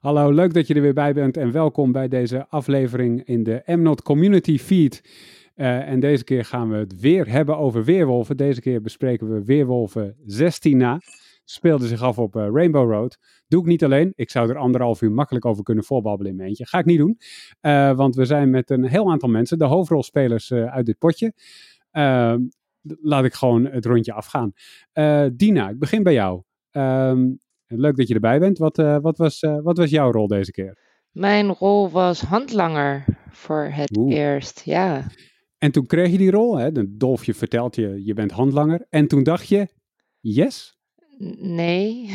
Hallo, leuk dat je er weer bij bent en welkom bij deze aflevering in de MNOT Community Feed. En deze keer gaan we het weer hebben over weerwolven. Deze keer bespreken we Weerwolven 16 na. Speelde zich af op Rainbow Road. Doe ik niet alleen. Ik zou er 1,5 uur makkelijk over kunnen voorbabbelen in mijn eentje. Ga ik niet doen, want we zijn met een heel aantal mensen, de hoofdrolspelers uit dit potje. Laat ik gewoon het rondje afgaan. Dina, ik begin bij jou. Leuk dat je erbij bent. Wat was jouw rol deze keer? Mijn rol was handlanger voor het eerst, ja. En toen kreeg je die rol, hè? De Dolfje vertelt je, je bent handlanger. En toen dacht je, yes? Nee.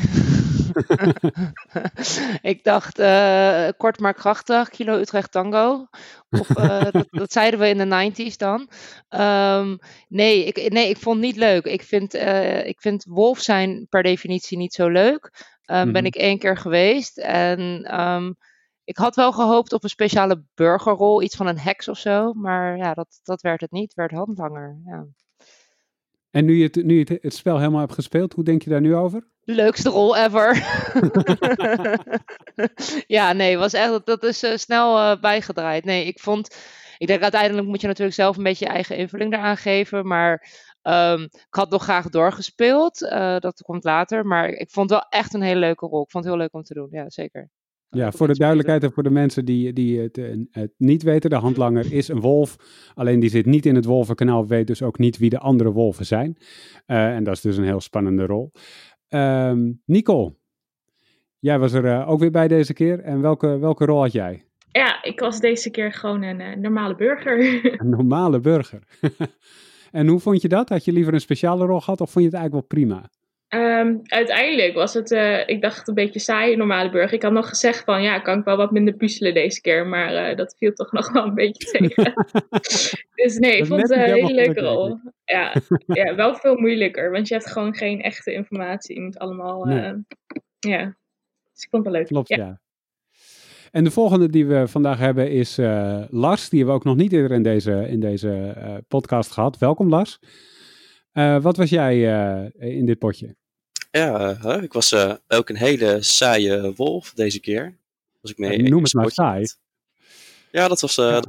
Ik dacht, kort maar krachtig, kilo Utrecht tango. Of, dat zeiden we in de 90s dan. Nee, ik vond het niet leuk. Ik vind wolf zijn per definitie niet zo leuk. Ben ik 1 keer geweest. En ik had wel gehoopt op een speciale burgerrol. Iets van een heks of zo. Maar ja, dat werd het niet. Het werd handlanger, ja. En nu je het spel helemaal hebt gespeeld, hoe denk je daar nu over? Leukste rol ever. Ja, nee, was echt, dat is snel bijgedraaid. Nee, ik denk uiteindelijk moet je natuurlijk zelf een beetje je eigen invulling eraan geven. Maar ik had nog graag doorgespeeld. Dat komt later. Maar ik vond wel echt een hele leuke rol. Ik vond het heel leuk om te doen. Ja, zeker. Ja, voor de duidelijkheid en voor de mensen die het niet weten. De handlanger is een wolf. Alleen die zit niet in het wolvenkanaal. Weet dus ook niet wie de andere wolven zijn. En dat is dus een heel spannende rol. Nicole, jij was er ook weer bij deze keer. En welke rol had jij? Ja, ik was deze keer gewoon een normale burger. Een normale burger. En hoe vond je dat? Had je liever een speciale rol gehad of vond je het eigenlijk wel prima? Uiteindelijk was het, ik dacht een beetje saai, normale burger. Ik had nog gezegd van, ja, kan ik wel wat minder puzzelen deze keer. Maar dat viel toch nog wel een beetje tegen. Dus nee, ik vond het een hele leuke rol. Ja, ja, wel veel moeilijker, want je hebt gewoon geen echte informatie. Je moet allemaal, Dus ik vond het wel leuk. Klopt, ja. En de volgende die we vandaag hebben is Lars. Die hebben we ook nog niet eerder in deze podcast gehad. Welkom, Lars. Wat was jij in dit potje? Ja, ik was ook een hele saaie wolf deze keer. Was ik mee, noem het maar saai. Had. Ja, dat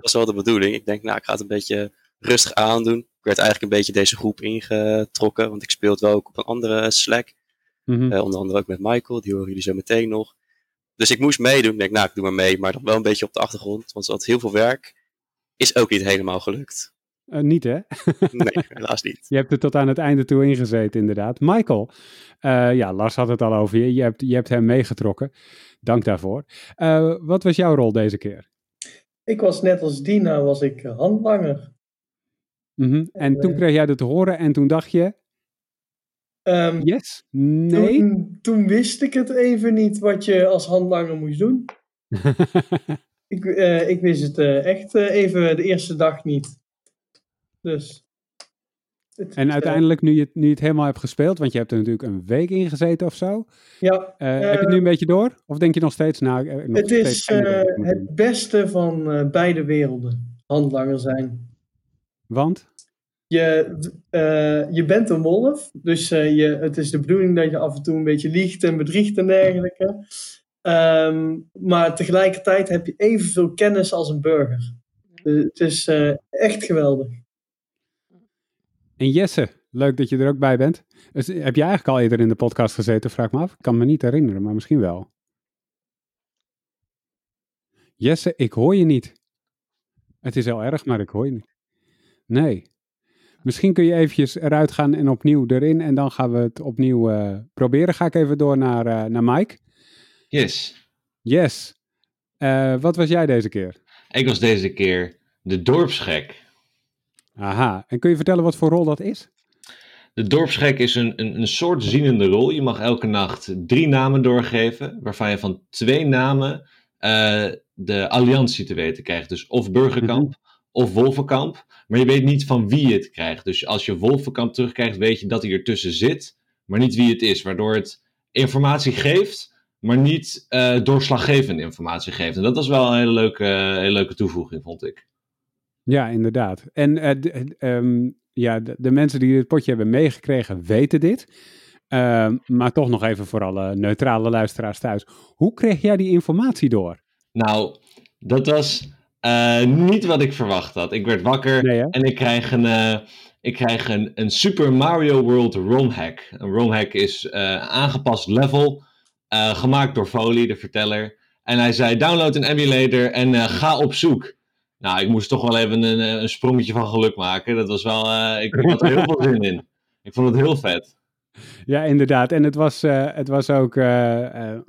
was wel de bedoeling. Ik denk, ik ga het een beetje rustig aandoen. Ik werd eigenlijk een beetje deze groep ingetrokken, want ik speelde wel ook op een andere Slack. Mm-hmm. Onder andere ook met Maikel, die horen jullie zo meteen nog. Dus ik moest meedoen. Ik denk, ik doe maar mee, maar dan wel een beetje op de achtergrond, want ze had heel veel werk. Is ook niet helemaal gelukt. Niet, hè? Nee, helaas niet. Je hebt er tot aan het einde toe ingezeten, inderdaad. Maikel, Lars had het al over je. Je hebt hem meegetrokken. Dank daarvoor. Wat was jouw rol deze keer? Ik was net als Dina, was ik handlanger. Mm-hmm. En toen kreeg jij dat te horen en toen dacht je... yes? Nee? Toen wist ik het even niet wat je als handlanger moest doen. Ik wist het echt even de eerste dag niet. Dus. En uiteindelijk, nu je het helemaal hebt gespeeld, want je hebt er natuurlijk een week in gezeten of zo. Ja. Heb je het nu een beetje door? Of denk je nog steeds na? Het is het beste van beide werelden, handlanger zijn. Want? Je bent een wolf, dus het is de bedoeling dat je af en toe een beetje liegt en bedriegt en dergelijke. Maar tegelijkertijd heb je evenveel kennis als een burger. Dus het is echt geweldig. En Jesse, leuk dat je er ook bij bent. Dus, heb je eigenlijk al eerder in de podcast gezeten? Vraag me af. Ik kan me niet herinneren, maar misschien wel. Jesse, ik hoor je niet. Het is heel erg, maar ik hoor je niet. Nee. Misschien kun je eventjes eruit gaan en opnieuw erin. En dan gaan we het opnieuw proberen. Ga ik even door naar Mike. Yes. Wat was jij deze keer? Ik was deze keer de dorpsgek. Aha, en kun je vertellen wat voor rol dat is? De dorpsgek is een soort zienende rol. Je mag elke nacht 3 namen doorgeven, waarvan je van 2 namen de alliantie te weten krijgt. Dus of burgerkamp of wolvenkamp, maar je weet niet van wie je het krijgt. Dus als je wolvenkamp terugkrijgt, weet je dat hij ertussen zit, maar niet wie het is. Waardoor het informatie geeft, maar niet doorslaggevende informatie geeft. En dat was wel een hele leuke toevoeging, vond ik. Ja, inderdaad. En de mensen die dit potje hebben meegekregen weten dit. Maar toch nog even voor alle neutrale luisteraars thuis. Hoe kreeg jij die informatie door? Nou, dat was niet wat ik verwacht had. Ik werd wakker en ik krijg een Super Mario World ROM hack. Een ROM hack is aangepast level, gemaakt door Foaly, de verteller. En hij zei, download een emulator en ga op zoek. Nou, ik moest toch wel even een sprongetje van geluk maken. Dat was wel, ik had er heel veel zin in. Ik vond het heel vet. Ja, inderdaad. En het was ook een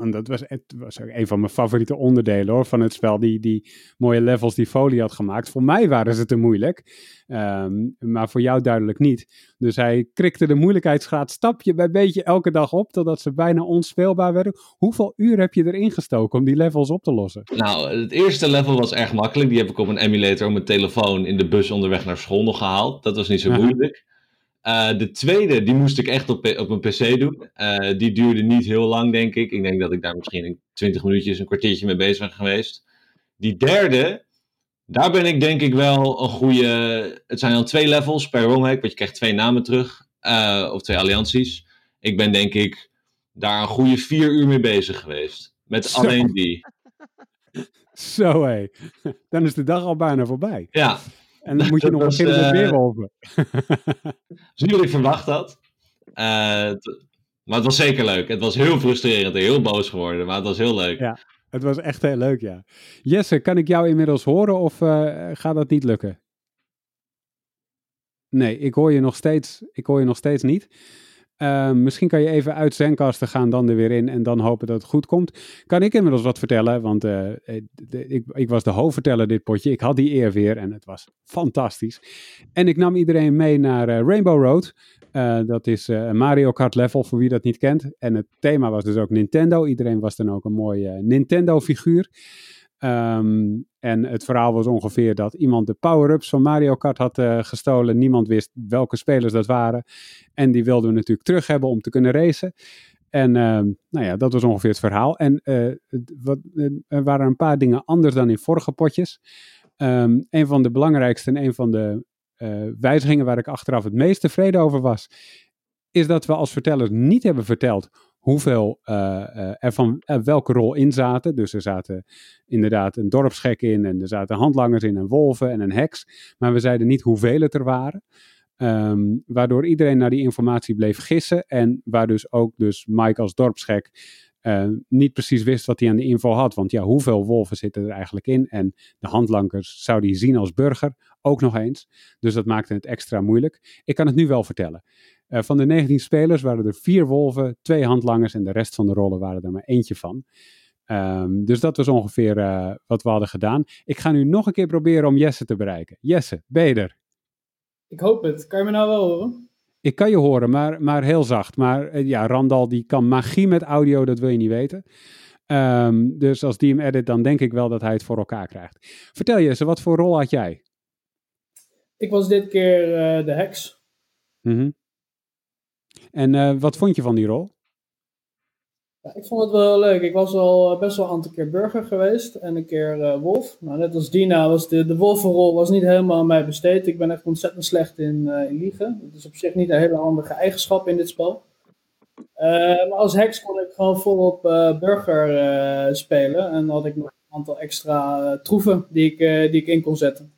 van mijn favoriete onderdelen hoor, van het spel. Die mooie levels die Foaly had gemaakt. Voor mij waren ze te moeilijk. Maar voor jou duidelijk niet. Dus hij krikte de moeilijkheidsgraad stapje bij beetje elke dag op, totdat ze bijna onspeelbaar werden. Hoeveel uur heb je erin gestoken om die levels op te lossen? Nou, het eerste level was erg makkelijk. Die heb ik op een emulator op mijn telefoon in de bus onderweg naar school nog gehaald. Dat was niet zo moeilijk. De tweede, die moest ik echt op mijn pc doen. Die duurde niet heel lang, denk ik. Ik denk dat ik daar misschien 20 minuutjes, een kwartiertje mee bezig ben geweest. Die derde, daar ben ik denk ik wel een goede... Het zijn dan 2 levels per romhack, want je krijgt 2 namen terug. Of 2 allianties. Ik ben denk ik daar een goede 4 uur mee bezig geweest. Met alleen die. Zo hé. Dan is de dag al bijna voorbij. Ja. En dan moet je nog beginnen met Weerwolven. Dat is niet wat ik verwacht had. Maar het was zeker leuk. Het was heel frustrerend en heel boos geworden. Maar het was heel leuk. Ja, het was echt heel leuk, ja. Jesse, kan ik jou inmiddels horen of gaat dat niet lukken? Nee, ik hoor je nog steeds niet. Misschien kan je even uit Zencasten gaan, dan er weer in en dan hopen dat het goed komt. Kan ik inmiddels wat vertellen, want ik was de hoofdverteller dit potje. Ik had die eer weer en het was fantastisch. En ik nam iedereen mee naar Rainbow Road. Dat is een Mario Kart level, voor wie dat niet kent. En het thema was dus ook Nintendo. Iedereen was dan ook een mooie Nintendo figuur. En het verhaal was ongeveer dat iemand de power-ups van Mario Kart had gestolen. Niemand wist welke spelers dat waren. En die wilden we natuurlijk terug hebben om te kunnen racen. En nou ja, dat was ongeveer het verhaal. En er waren een paar dingen anders dan in vorige potjes. Een van de belangrijkste en een van de wijzigingen waar ik achteraf het meest tevreden over was, is dat we als vertellers niet hebben verteld hoeveel er van welke rol in zaten. Dus er zaten inderdaad een dorpsgek in en er zaten handlangers in en wolven en een heks. Maar we zeiden niet hoeveel het er waren. Waardoor iedereen naar die informatie bleef gissen. En waar dus ook Mike als dorpsgek niet precies wist wat hij aan de info had. Want ja, hoeveel wolven zitten er eigenlijk in? En de handlangers zou die zien als burger ook nog eens. Dus dat maakte het extra moeilijk. Ik kan het nu wel vertellen. Van de 19 spelers waren er 4 wolven, 2 handlangers en de rest van de rollen waren er maar eentje van. Dus dat was ongeveer wat we hadden gedaan. Ik ga nu nog een keer proberen om Jesse te bereiken. Jesse, ben je er? Ik hoop het. Kan je me nou wel horen? Ik kan je horen, maar heel zacht. Maar ja, Randal die kan magie met audio, dat wil je niet weten. Dus als die hem edit, dan denk ik wel dat hij het voor elkaar krijgt. Vertel Jesse, wat voor rol had jij? Ik was dit keer de heks. Mm-hmm. En wat vond je van die rol? Ja, ik vond het wel leuk. Ik was al best wel een aantal keer burger geweest en een keer wolf. Nou, net als Dina was de wolvenrol was niet helemaal aan mij besteed. Ik ben echt ontzettend slecht in liegen. Dat is op zich niet een hele handige eigenschap in dit spel. Maar als heks kon ik gewoon volop burger spelen. En had ik nog een aantal extra troeven die ik in kon zetten.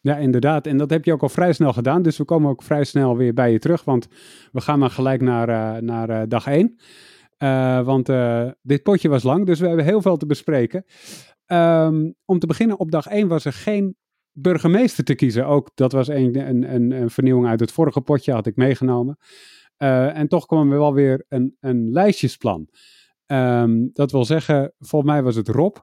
Ja, inderdaad. En dat heb je ook al vrij snel gedaan. Dus we komen ook vrij snel weer bij je terug. Want we gaan maar gelijk naar dag 1. Want dit potje was lang. Dus we hebben heel veel te bespreken. Om te beginnen, op dag 1 was er geen burgemeester te kiezen. Ook dat was een vernieuwing uit het vorige potje. Had ik meegenomen. En toch kwam er wel weer een lijstjesplan. Dat wil zeggen, volgens mij was het Rob.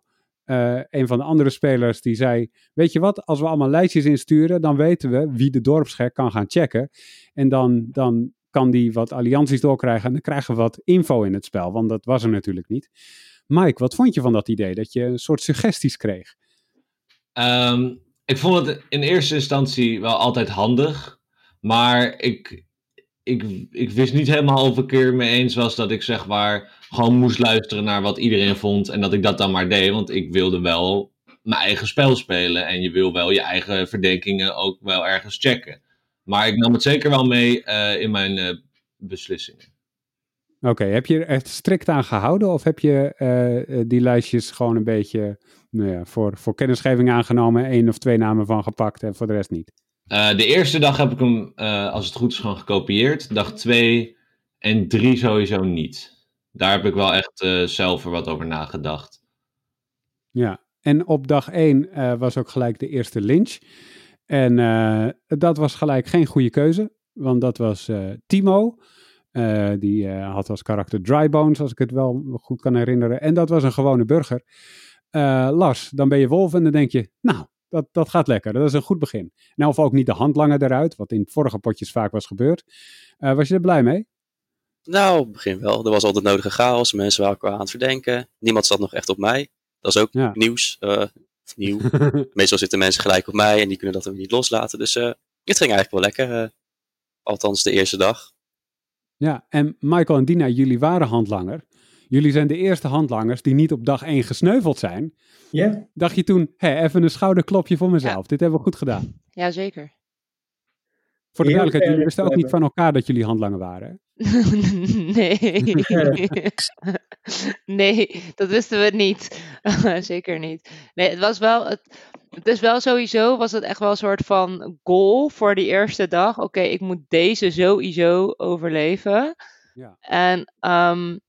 Een van de andere spelers die zei, weet je wat, als we allemaal lijstjes insturen, dan weten we wie de dorpsgek kan gaan checken. En dan kan die wat allianties doorkrijgen en dan krijgen we wat info in het spel, want dat was er natuurlijk niet. Mike, wat vond je van dat idee, dat je een soort suggesties kreeg? Ik vond het in eerste instantie wel altijd handig, maar ik wist niet helemaal of ik er mee eens was dat ik zeg maar gewoon moest luisteren naar wat iedereen vond en dat ik dat dan maar deed, want ik wilde wel mijn eigen spel spelen en je wil wel je eigen verdenkingen ook wel ergens checken. Maar ik nam het zeker wel mee in mijn beslissingen. Oké, heb je er echt strikt aan gehouden of heb je die lijstjes gewoon een beetje voor kennisgeving aangenomen, 1 of 2 namen van gepakt en voor de rest niet? De eerste dag heb ik hem, als het goed is, gewoon gekopieerd. Dag 2 en 3 sowieso niet. Daar heb ik wel echt zelf er wat over nagedacht. Ja, en op dag 1 was ook gelijk de eerste lynch. En dat was gelijk geen goede keuze, want dat was Timo. Die had als karakter Drybones, als ik het wel goed kan herinneren. En dat was een gewone burger. Lars, dan ben je wolf en dan denk je, nou, dat gaat lekker. Dat is een goed begin. Nou, of ook niet de handlanger eruit, wat in vorige potjes vaak was gebeurd. Was je er blij mee? Nou, op het begin wel. Er was altijd nodige chaos. Mensen waren elkaar aan het verdenken. Niemand zat nog echt op mij. Dat is ook nieuws. Nieuw. Meestal zitten mensen gelijk op mij en die kunnen dat ook niet loslaten. Dus het ging eigenlijk wel lekker. Althans de eerste dag. Ja, en Maikel en Dina, jullie waren handlanger. Jullie zijn de eerste handlangers die niet op dag 1 gesneuveld zijn. Ja. Yeah. Dacht je toen, even een schouderklopje voor mezelf. Ja. Dit hebben we goed gedaan. Ja, zeker. Voor de duidelijkheid, jullie wisten ook niet van elkaar dat jullie handlanger waren. Nee, dat wisten we niet. Zeker niet. Nee, het was wel... Het is wel sowieso, was het echt wel een soort van goal voor die eerste dag. Oké, ik moet deze sowieso overleven. Ja. En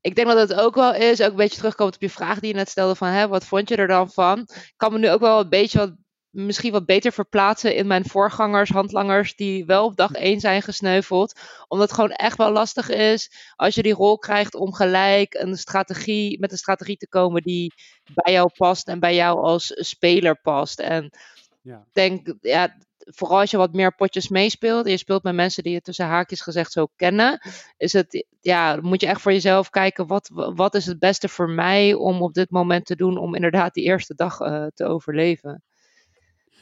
ik denk dat het ook wel is, ook een beetje terugkomend op je vraag die je net stelde van, wat vond je er dan van? Ik kan me nu ook wel een beetje misschien wat beter verplaatsen in mijn voorgangers, handlangers, die wel op dag 1 zijn gesneuveld. Omdat het gewoon echt wel lastig is als je die rol krijgt om gelijk met een strategie te komen die bij jou past en bij jou als speler past. En ik denk, vooral als je wat meer potjes meespeelt en je speelt met mensen die je tussen haakjes gezegd zo kennen, is het, moet je echt voor jezelf kijken, wat is het beste voor mij om op dit moment te doen om inderdaad die eerste dag te overleven.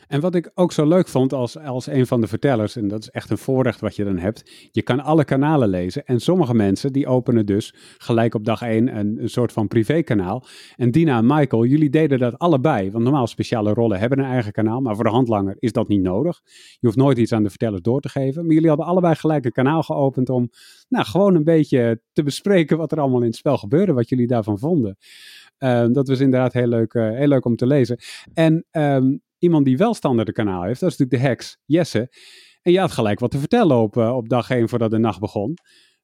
En wat ik ook zo leuk vond als een van de vertellers, en dat is echt een voorrecht wat je dan hebt, je kan alle kanalen lezen. En sommige mensen die openen dus gelijk op dag 1 een soort van privékanaal. En Dina en Maikel, jullie deden dat allebei. Want normaal speciale rollen hebben een eigen kanaal, maar voor de handlanger is dat niet nodig. Je hoeft nooit iets aan de vertellers door te geven. Maar jullie hadden allebei gelijk een kanaal geopend om gewoon een beetje te bespreken wat er allemaal in het spel gebeurde, wat jullie daarvan vonden. Dat was inderdaad heel leuk om te lezen. En iemand die wel standaard een kanaal heeft, dat is natuurlijk de heks, Jesse. En je had gelijk wat te vertellen op dag 1 voordat de nacht begon.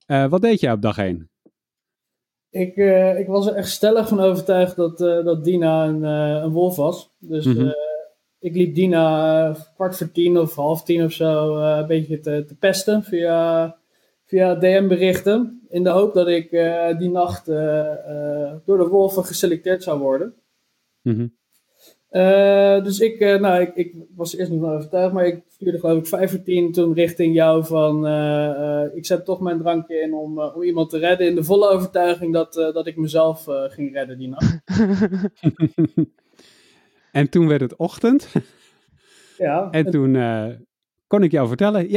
Wat deed jij op dag 1? Ik was er echt stellig van overtuigd dat Dina een wolf was. Dus ik liep Dina 12:15 of 9:30 of zo een beetje te pesten via DM-berichten. In de hoop dat ik die nacht door de wolven geselecteerd zou worden. Mm-hmm. Dus ik was eerst niet van overtuigd, maar ik stuurde geloof ik 9:55 toen richting jou van ik zet toch mijn drankje in om iemand te redden in de volle overtuiging dat ik mezelf ging redden die nacht. En toen werd het ochtend. Ja. En toen kon ik jou vertellen,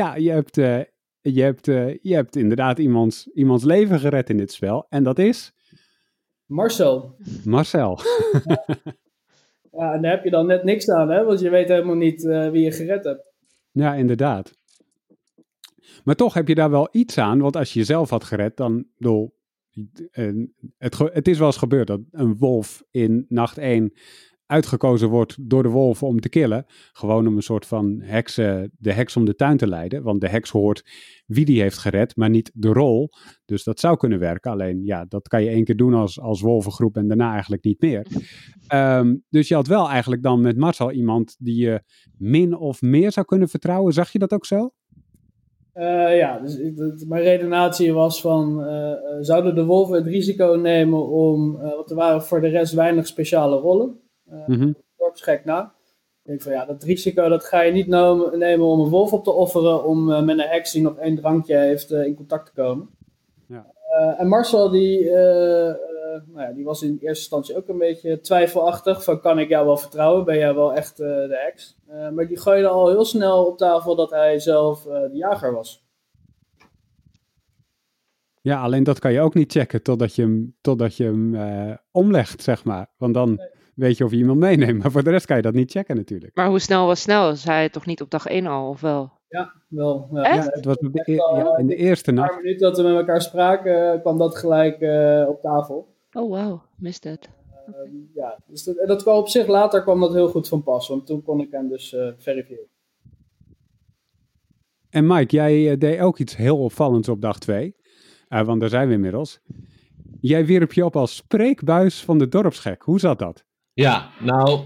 je hebt inderdaad iemands leven gered in dit spel en dat is? Marcel. Ja. Ja, en daar heb je dan net niks aan, hè? Want je weet helemaal niet wie je gered hebt. Ja, inderdaad. Maar toch heb je daar wel iets aan, want als je jezelf had gered, dan... Het is wel eens gebeurd dat een wolf in nacht 1 uitgekozen wordt door de wolven om te killen. Gewoon om een soort van de heks om de tuin te leiden. Want de heks hoort wie die heeft gered, maar niet de rol. Dus dat zou kunnen werken. Alleen dat kan je 1 keer doen als wolvengroep en daarna eigenlijk niet meer. Dus je had wel eigenlijk dan met Marcel iemand die je min of meer zou kunnen vertrouwen. Zag je dat ook zo? Dus mijn redenatie was van... zouden de wolven het risico nemen om... want er waren voor de rest weinig speciale rollen. Dorpsgek na. Ik denk van dat risico dat ga je niet nemen om een wolf op te offeren om met een heks die nog 1 drankje heeft in contact te komen. Ja. En Marcel die was in eerste instantie ook een beetje twijfelachtig van kan ik jou wel vertrouwen, ben jij wel echt de heks? Maar die gooide al heel snel op tafel dat hij zelf de jager was. Ja, alleen dat kan je ook niet checken totdat je hem omlegt, zeg maar. Want dan... Nee. weet je of je iemand meeneemt. Maar voor de rest kan je dat niet checken natuurlijk. Maar hoe snel was snel? Zei je toch niet op dag 1 al, of wel? Ja, wel. Echt? Ja, het was op de in de eerste nacht. Een paar minuten dat we met elkaar spraken, kwam dat gelijk op tafel. Oh, wow, missed dat. Ja, dus dat kwam op zich later kwam dat heel goed van pas, want toen kon ik hem dus verifiëren. En Mike, jij deed ook iets heel opvallends op dag 2, want daar zijn we inmiddels. Jij wierp je op als spreekbuis van de dorpsgek. Hoe zat dat? Ja, nou,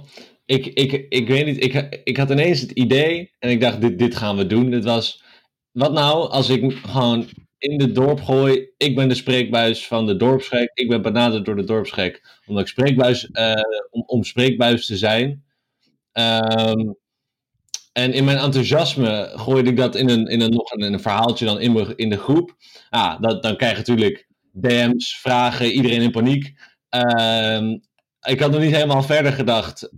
ik weet niet, ik had ineens het idee en ik dacht, dit gaan we doen. Het was, wat nou als ik gewoon in het dorp gooi, ik ben de spreekbuis van de dorpsgek, ik ben benaderd door de dorpsgek, omdat ik om spreekbuis te zijn. En in mijn enthousiasme gooide ik dat in een verhaaltje dan in de groep. Ah, dan krijg je natuurlijk DM's, vragen, iedereen in paniek. Ik had nog niet helemaal verder gedacht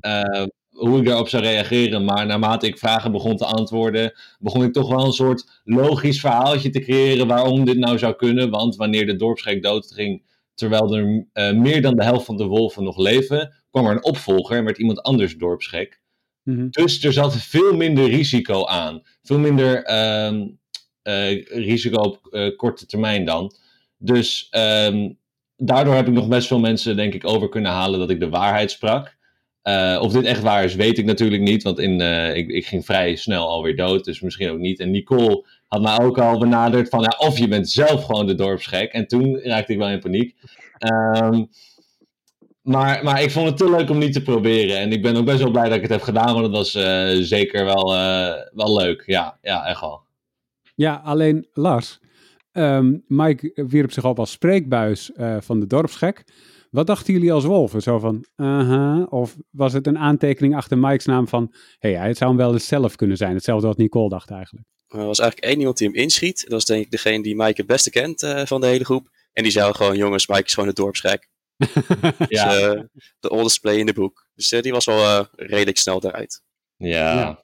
hoe ik daarop zou reageren. Maar naarmate ik vragen begon te antwoorden, begon ik toch wel een soort logisch verhaaltje te creëren waarom dit nou zou kunnen. Want wanneer de dorpsgek doodging, terwijl er meer dan de helft van de wolven nog leven, kwam er een opvolger en werd iemand anders dorpsgek. Mm-hmm. Dus er zat veel minder risico aan. Veel minder risico op korte termijn dan. Dus daardoor heb ik nog best veel mensen, denk ik, over kunnen halen dat ik de waarheid sprak. Of dit echt waar is, weet ik natuurlijk niet. Want ik ging vrij snel alweer dood, dus misschien ook niet. En Nicole had mij ook al benaderd van, nou, of je bent zelf gewoon de dorpsgek. En toen raakte ik wel in paniek. Maar ik vond het te leuk om niet te proberen. En ik ben ook best wel blij dat ik het heb gedaan, want het was zeker wel leuk. Ja, echt wel. Ja, alleen Lars, Mike wierp zich op als spreekbuis van de dorpsgek. Wat dachten jullie als wolven? Zo van, of was het een aantekening achter Mike's naam van, het zou hem wel eens zelf kunnen zijn. Hetzelfde wat Nicole dacht eigenlijk. Er was eigenlijk één iemand die hem inschiet. Dat was denk ik degene die Mike het beste kent van de hele groep. En die zei gewoon, jongens, Mike is gewoon de dorpsgek. Ja. Dus, de oldest play in the book. Dus die was wel redelijk snel eruit. Ja.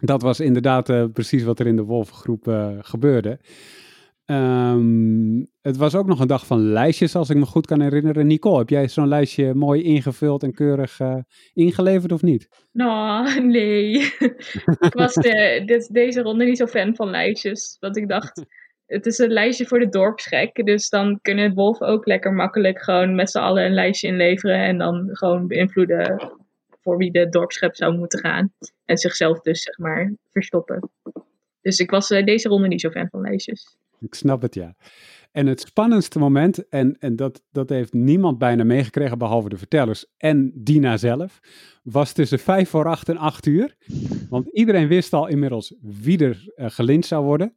Dat was inderdaad precies wat er in de wolvengroep gebeurde. Het was ook nog een dag van lijstjes, als ik me goed kan herinneren. Nicole, heb jij zo'n lijstje mooi ingevuld en keurig ingeleverd of niet? Nou, nee. Ik was deze ronde niet zo fan van lijstjes. Want ik dacht, het is een lijstje voor de dorpsgek. Dus dan kunnen wolven ook lekker makkelijk gewoon met z'n allen een lijstje inleveren. En dan gewoon beïnvloeden voor wie de dorpsgek zou moeten gaan. En zichzelf dus, zeg maar, verstoppen. Dus ik was deze ronde niet zo fan van lijstjes. Ik snap het, ja. En het spannendste moment, en dat heeft niemand bijna meegekregen behalve de vertellers en Dina zelf, was tussen 7:55 en 8:00. Want iedereen wist al inmiddels wie er gelinst zou worden.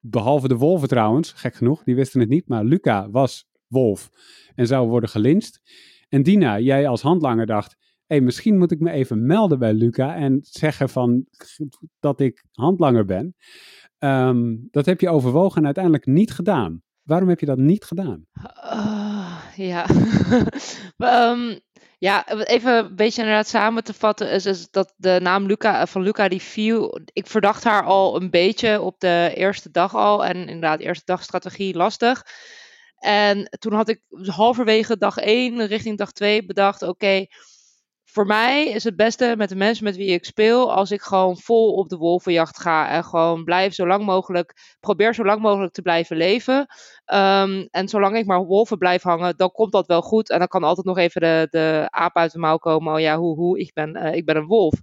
Behalve de wolven trouwens, gek genoeg, die wisten het niet. Maar Luca was wolf en zou worden gelinst. En Dina, jij als handlanger dacht, misschien moet ik me even melden bij Luca en zeggen van dat ik handlanger ben. Dat heb je overwogen en uiteindelijk niet gedaan. Waarom heb je dat niet gedaan? Even een beetje inderdaad samen te vatten is dat de naam Luca die viel. Ik verdacht haar al een beetje op de eerste dag al. En inderdaad, eerste dag strategie lastig. En toen had ik halverwege dag 1 richting dag 2 bedacht, oké, voor mij is het beste met de mensen met wie ik speel als ik gewoon vol op de wolvenjacht ga en gewoon probeer zo lang mogelijk te blijven leven. En zolang ik maar wolven blijf hangen, dan komt dat wel goed. En dan kan altijd nog even de aap uit de mouw komen. Oh ja, ik ben een wolf.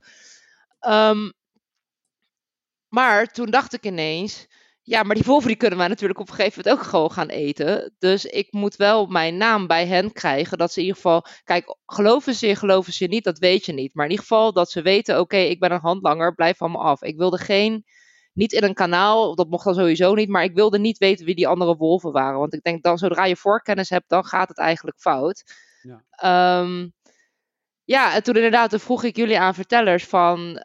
Maar toen dacht ik ineens, ja, maar die wolven die kunnen wij natuurlijk op een gegeven moment ook gewoon gaan eten. Dus ik moet wel mijn naam bij hen krijgen. Dat ze in ieder geval, kijk, geloven ze je niet, dat weet je niet. Maar in ieder geval dat ze weten, oké, ik ben een handlanger, blijf van me af. Ik wilde niet in een kanaal, dat mocht dan sowieso niet. Maar ik wilde niet weten wie die andere wolven waren. Want ik denk, dan zodra je voorkennis hebt, dan gaat het eigenlijk fout. Ja. En toen inderdaad, toen vroeg ik jullie aan vertellers van,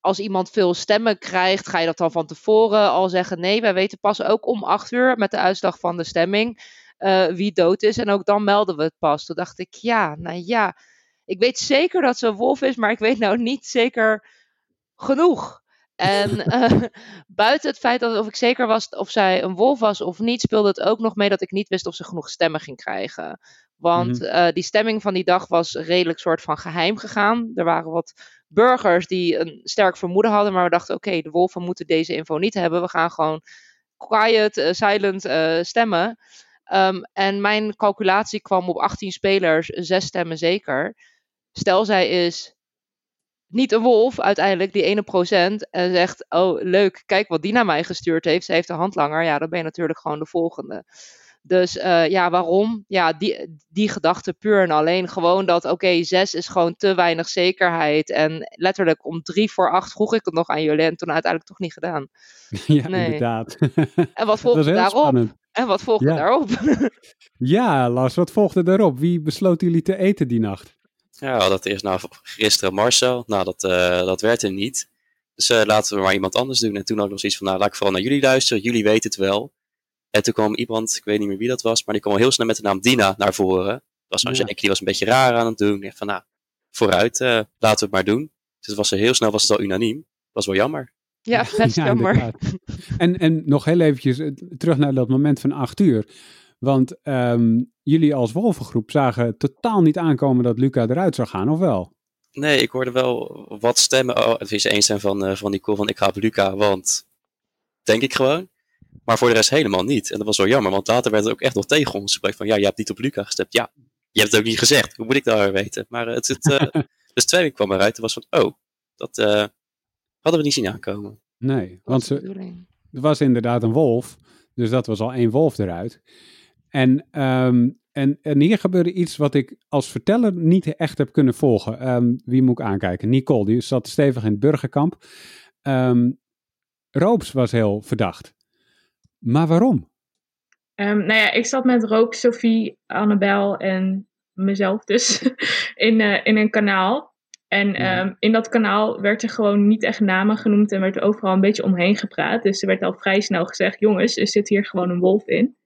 als iemand veel stemmen krijgt, ga je dat dan van tevoren al zeggen? Nee, wij weten pas ook om 8:00 met de uitslag van de stemming wie dood is. En ook dan melden we het pas. Toen dacht ik, ik weet zeker dat ze een wolf is, maar ik weet nou niet zeker genoeg. En buiten het feit dat of ik zeker was of zij een wolf was of niet, speelde het ook nog mee dat ik niet wist of ze genoeg stemmen ging krijgen. Want die stemming van die dag was redelijk soort van geheim gegaan. Er waren wat burgers die een sterk vermoeden hadden, maar we dachten oké, de wolven moeten deze info niet hebben. We gaan gewoon quiet, silent stemmen. En mijn calculatie kwam op 18 spelers, 6 stemmen zeker. Stel zij is niet een wolf uiteindelijk, die ene procent. En zegt, oh leuk, kijk wat Dina mij gestuurd heeft. Ze heeft een handlanger. Ja, dan ben je natuurlijk gewoon de volgende. Dus ja, waarom? Ja, die gedachte puur en alleen. Gewoon dat, oké, 6 is gewoon te weinig zekerheid. En letterlijk om 7:55 vroeg ik het nog aan jullie. En toen uiteindelijk toch niet gedaan. Ja, nee. Inderdaad. En wat volgde daarop? Spannend. En wat volgde daarop? Ja, Lars, wat volgde daarop? Wie besloot jullie te eten die nacht? Ja, we hadden het eerst gisteren Marcel. Nou, dat werd hem niet. Dus laten we maar iemand anders doen. En toen had ik nog zoiets van, nou, laat ik vooral naar jullie luisteren. Jullie weten het wel. En toen kwam iemand, ik weet niet meer wie dat was, maar die kwam al heel snel met de naam Dina naar voren. Dat was zo'n zeker, die was een beetje raar aan het doen. Ja, van, nou, vooruit, laten we het maar doen. Dus het was heel snel was het al unaniem. Dat was wel jammer. Ja, best jammer. Ja, en nog heel eventjes terug naar dat moment van 8:00. Want jullie als wolvengroep zagen totaal niet aankomen dat Luca eruit zou gaan, of wel? Nee, ik hoorde wel wat stemmen. Oh, het is één stem van Nicole van ik ga op Luca, want denk ik gewoon. Maar voor de rest helemaal niet. En dat was wel jammer, want later werd het ook echt nog tegen ons gesprek van ja, je hebt niet op Luca gestemd. Ja, je hebt het ook niet gezegd. Hoe moet ik dat weer weten? Maar dus twee kwam eruit en was van oh, dat hadden we niet zien aankomen. Nee, want er was inderdaad een wolf. Dus dat was al één wolf eruit. En hier gebeurde iets wat ik als verteller niet echt heb kunnen volgen. Wie moet ik aankijken? Nicole, die zat stevig in het burgerkamp. Roops was heel verdacht. Maar waarom? Nou ja, ik zat met Roops, Sophie, Annabel en mezelf dus in een kanaal. En in dat kanaal werd er gewoon niet echt namen genoemd en werd overal een beetje omheen gepraat. Dus er werd al vrij snel gezegd, jongens, er zit hier gewoon een wolf in.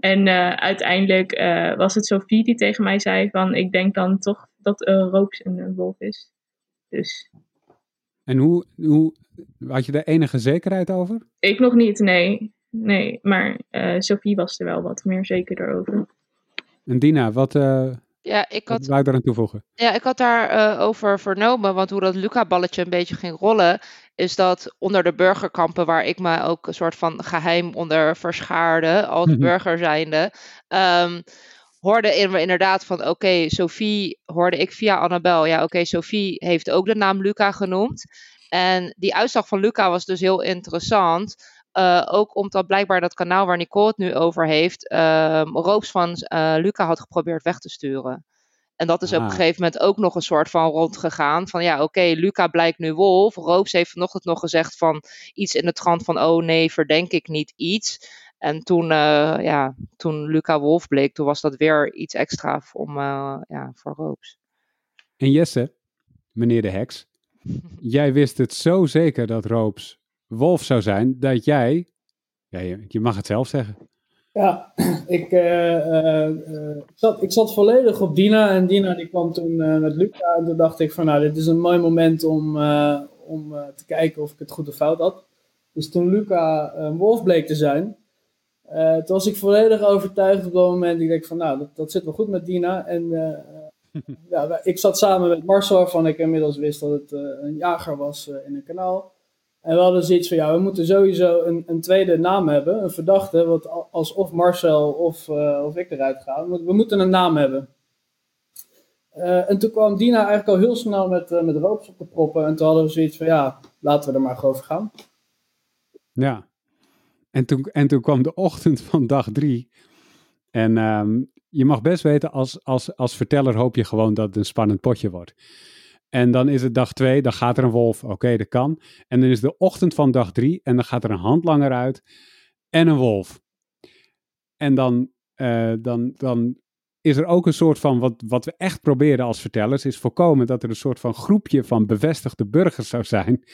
En uiteindelijk was het Sophie die tegen mij zei van, ik denk dan toch dat Roops een wolf is. Dus. En hoe had je daar enige zekerheid over? Ik nog niet, nee. Maar Sophie was er wel wat meer zeker over. En Dina, wat... Ja, wat wou ik daaraan toevoegen? Ja, ik had daarover vernomen, want hoe dat Luca-balletje een beetje ging rollen, is dat onder de burgerkampen, waar ik me ook een soort van geheim onder verschaarde, als burger zijnde, hoorde we inderdaad van, oké, Sophie, hoorde ik via Annabel, ja, oké, Sophie heeft ook de naam Luca genoemd. En die uitslag van Luca was dus heel interessant. Ook omdat blijkbaar dat kanaal waar Nicole het nu over heeft, Roops van Luca had geprobeerd weg te sturen. En dat is op een gegeven moment ook nog een soort van rondgegaan. Van ja, oké, Luca blijkt nu wolf. Roops heeft vanochtend nog gezegd van iets in de trant van, oh nee, verdenk ik niet iets. En toen Luca wolf bleek, toen was dat weer iets extra voor Roops. En Jesse, meneer de heks, jij wist het zo zeker dat Roops wolf zou zijn, dat jij... Ja, je mag het zelf zeggen. Ja, ik zat volledig op Dina. En Dina die kwam toen met Luca. En toen dacht ik van, nou, dit is een mooi moment om te kijken of ik het goed of fout had. Dus toen Luca een wolf bleek te zijn, toen was ik volledig overtuigd op dat moment. Ik denk van, nou, dat zit wel goed met Dina. En ja, ik zat samen met Marcel, waarvan ik inmiddels wist dat het een jager was in een kanaal. En we hadden zoiets van, ja, we moeten sowieso een tweede naam hebben. Een verdachte, want als of Marcel of ik eruit gaan. We moeten een naam hebben. En toen kwam Dina eigenlijk al heel snel met Roops op de proppen. En toen hadden we zoiets van, ja, laten we er maar over gaan. Ja. En toen kwam de ochtend van dag 3. En je mag best weten, als verteller hoop je gewoon dat het een spannend potje wordt. En dan is het dag 2, dan gaat er een wolf. Oké, dat kan. En dan is de ochtend van dag 3 en dan gaat er een handlanger uit en een wolf. En dan is er ook een soort van, wat we echt proberen als vertellers, is voorkomen dat er een soort van groepje van bevestigde burgers zou zijn.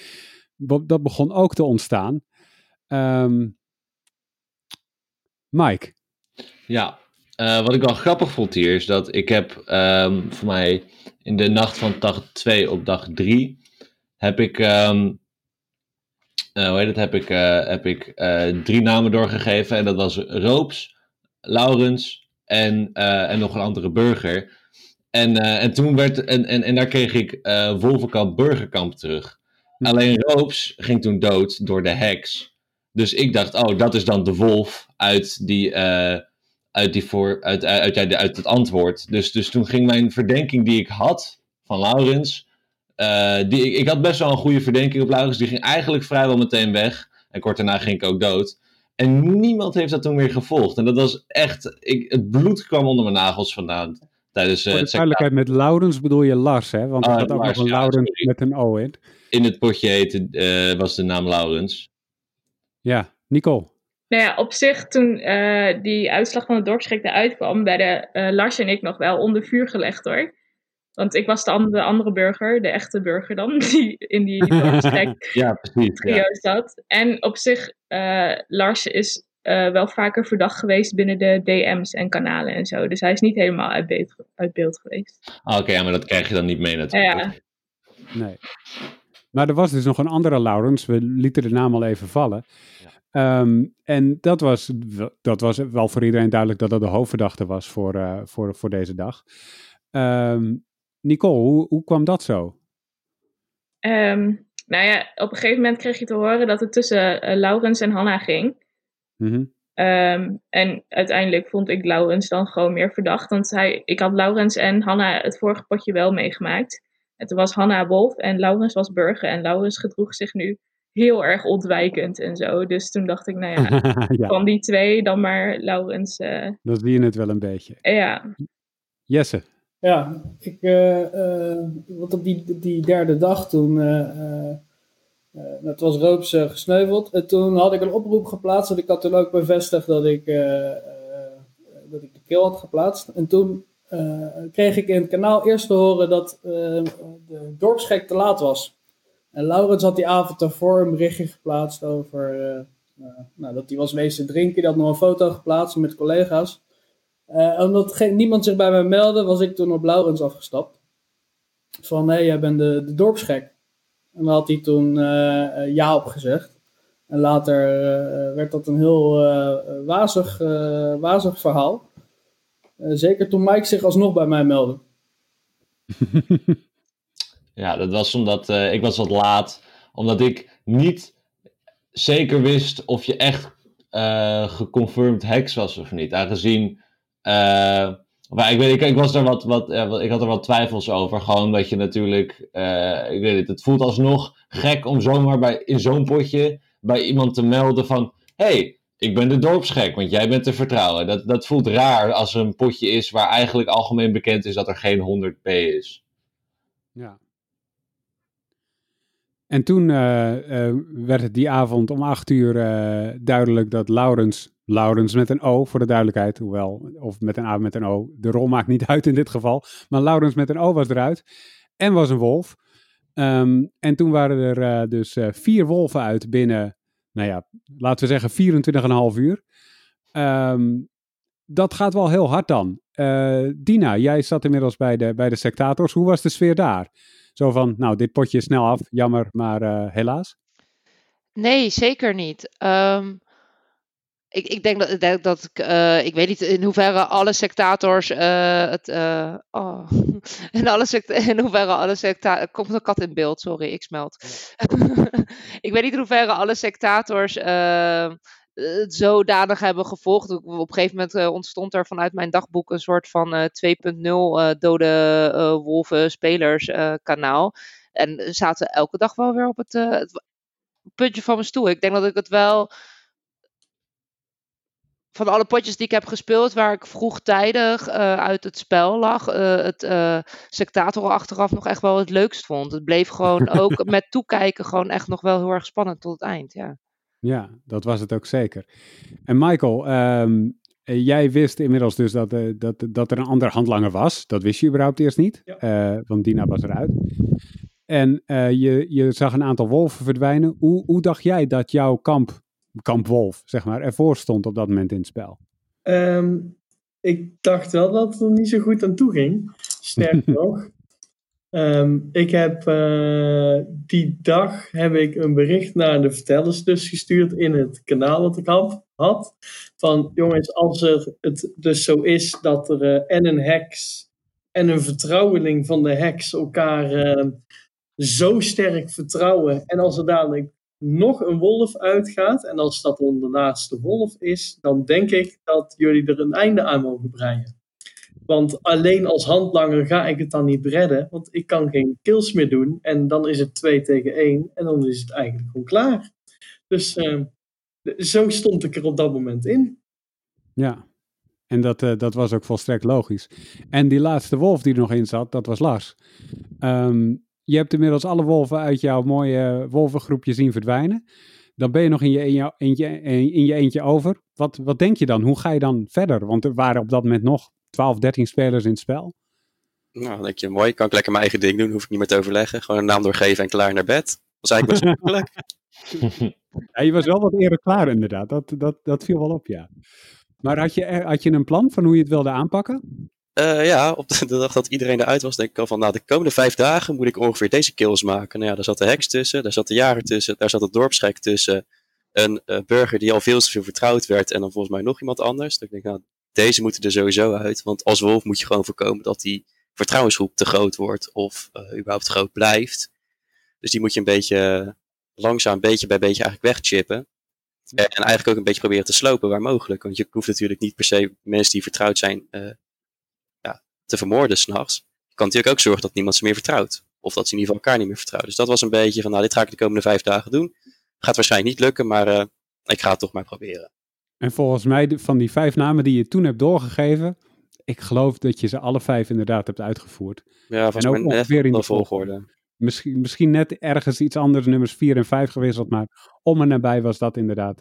Dat begon ook te ontstaan. Mike? Ja, wat ik wel grappig vond hier is dat ik heb voor mij... In de nacht van dag 2 op dag 3 heb ik heb ik drie namen doorgegeven. En dat was Roops, Laurens en nog een andere burger. En toen werd... En daar kreeg ik Wolvenkamp, Burgerkamp terug. Alleen Roops ging toen dood door de heks. Dus ik dacht, oh, dat is dan de wolf uit het antwoord. Dus toen ging mijn verdenking die ik had van Laurens... Ik had best wel een goede verdenking op Laurens. Die ging eigenlijk vrijwel meteen weg. En kort daarna ging ik ook dood. En niemand heeft dat toen meer gevolgd. En dat was echt... Het bloed kwam onder mijn nagels vandaan. Tijdens, voor de duidelijkheid, met Laurens bedoel je Lars, hè? Want er had ook nog een Laurens met een O in. In het potje was de naam Laurens. Ja, Nicole. Nou ja, op zich toen die uitslag van de dorpsgek eruit kwam... werden Lars en ik nog wel onder vuur gelegd, hoor. Want ik was de andere burger, de echte burger dan, die in die dorpsgek ja, precies, trio zat. Ja. En op zich, Lars is wel vaker verdacht geweest binnen de DM's en kanalen en zo. Dus hij is niet helemaal uit beeld geweest. Ah, oké, ja, maar dat krijg je dan niet mee natuurlijk. Ja. Nee. Maar er was dus nog een andere Laurens. We lieten de naam al even vallen. Ja. En dat was wel voor iedereen duidelijk dat dat de hoofdverdachte was voor deze dag. Nicole, hoe kwam dat zo? Nou ja, op een gegeven moment kreeg je te horen dat het tussen Laurens en Hanna ging. Mm-hmm. En uiteindelijk vond ik Laurens dan gewoon meer verdacht. Want ik had Laurens en Hanna het vorige potje wel meegemaakt. En toen was Hanna wolf en Laurens was burger. En Laurens gedroeg zich nu heel erg ontwijkend en zo. Dus toen dacht ik, nou ja, ja. Van die twee dan maar Laurens. Dat zie je het wel een beetje. Ja. Jesse. Ja, wat op die derde dag toen, het was Roops gesneuveld. En toen had ik een oproep geplaatst, want ik had toen ook bevestigd dat ik de kill had geplaatst. En toen kreeg ik in het kanaal eerst te horen dat de dorpsgek te laat was. En Laurens had die avond daarvoor een berichtje geplaatst over dat hij was wezen drinken. Die had nog een foto geplaatst met collega's. Omdat niemand zich bij mij meldde, was ik toen op Laurens afgestapt. Van, hé, jij bent de dorpsgek. En daar had hij toen ja op gezegd. En later werd dat een heel wazig verhaal. Zeker toen Mike zich alsnog bij mij meldde. Ja, dat was omdat ik was wat laat. Omdat ik niet zeker wist of je echt geconfirmed heks was of niet. Aangezien... Ik had er wat twijfels over. Gewoon dat je natuurlijk... het voelt alsnog gek om zomaar in zo'n potje... bij iemand te melden van... hey, ik ben de dorpsgek, want jij bent te vertrouwen. Dat voelt raar als er een potje is... waar eigenlijk algemeen bekend is dat er geen 100p is. Ja. En toen werd het die avond om 8:00 duidelijk dat Laurens met een O, voor de duidelijkheid, hoewel, of met een A met een O, de rol maakt niet uit in dit geval, maar Laurens met een O was eruit en was een wolf. En toen waren er dus 4 wolven uit binnen, nou ja, laten we zeggen 24,5 uur. Dat gaat wel heel hard dan. Dina, jij zat inmiddels bij de sectators, hoe was de sfeer daar? Zo van, nou, dit potje is snel af, jammer, maar helaas? Nee, zeker niet. Ik denk dat ik weet niet in hoeverre alle sectators komt een kat in beeld, sorry, ik smelt. Ja. Ik weet niet in hoeverre alle sectators het zodanig hebben gevolgd. Op een gegeven moment ontstond er vanuit mijn dagboek een soort van 2.0 dode wolven spelers kanaal. En zaten elke dag wel weer op het puntje van mijn stoel. Ik denk dat ik het wel... Van alle potjes die ik heb gespeeld, waar ik vroegtijdig uit het spel lag, het sectator achteraf nog echt wel het leukst vond. Het bleef gewoon ook met toekijken gewoon echt nog wel heel erg spannend tot het eind, ja. Ja, dat was het ook zeker. En Maikel, jij wist inmiddels dus dat er een ander handlanger was. Dat wist je überhaupt eerst niet, ja. Want Dina was eruit. En je zag een aantal wolven verdwijnen. Hoe dacht jij dat jouw kamp Wolf, zeg maar, ervoor stond op dat moment in het spel? Ik dacht wel dat het er niet zo goed aan toe ging. Sterker nog, Ik heb die dag heb ik een bericht naar de vertellers dus gestuurd in het kanaal dat ik had. Van jongens, als er het dus zo is dat er en een heks en een vertrouweling van de heks elkaar zo sterk vertrouwen. En als er dadelijk nog een wolf uitgaat en als dat dan de laatste wolf is, dan denk ik dat jullie er een einde aan mogen breien. Want alleen als handlanger ga ik het dan niet redden, want ik kan geen kills meer doen. En dan is het 2 tegen 1 en dan is het eigenlijk gewoon klaar. Dus zo stond ik er op dat moment in. Ja, en dat was ook volstrekt logisch. En die laatste wolf die er nog in zat, dat was Lars. Je hebt inmiddels alle wolven uit jouw mooie wolvengroepje zien verdwijnen. Dan ben je nog in je eentje over. Wat denk je dan? Hoe ga je dan verder? Want er waren op dat moment nog 12, 13 spelers in het spel. Nou, dan denk je, mooi, kan ik lekker mijn eigen ding doen. Hoef ik niet meer te overleggen. Gewoon een naam doorgeven en klaar naar bed. Dat was eigenlijk best makkelijk. Ja, je was wel wat eerder klaar inderdaad. Dat viel wel op, ja. Maar had je een plan van hoe je het wilde aanpakken? Ja, op de dag dat iedereen eruit was, denk ik al van, nou, de komende 5 dagen moet ik ongeveer deze kills maken. Nou ja, daar zat de heks tussen, daar zat de jager tussen, daar zat het dorpsgek tussen. Een burger die al veel te veel vertrouwd werd en dan volgens mij nog iemand anders. Dus ik denk, nou, deze moeten er sowieso uit. Want als wolf moet je gewoon voorkomen dat die vertrouwensgroep te groot wordt of überhaupt groot blijft. Dus die moet je een beetje langzaam, beetje bij beetje eigenlijk wegchippen. En eigenlijk ook een beetje proberen te slopen waar mogelijk. Want je hoeft natuurlijk niet per se mensen die vertrouwd zijn te vermoorden s'nachts. Je kan natuurlijk ook zorgen dat niemand ze meer vertrouwt. Of dat ze in ieder geval elkaar niet meer vertrouwen. Dus dat was een beetje van, nou, dit ga ik de komende 5 dagen doen. Gaat waarschijnlijk niet lukken, maar ik ga het toch maar proberen. En volgens mij van die 5 namen die je toen hebt doorgegeven, ik geloof dat je ze alle 5 inderdaad hebt uitgevoerd. Ja, en ook ongeveer in de volgorde. Misschien net ergens iets anders, nummers 4 en 5 gewisseld, maar om en nabij was dat inderdaad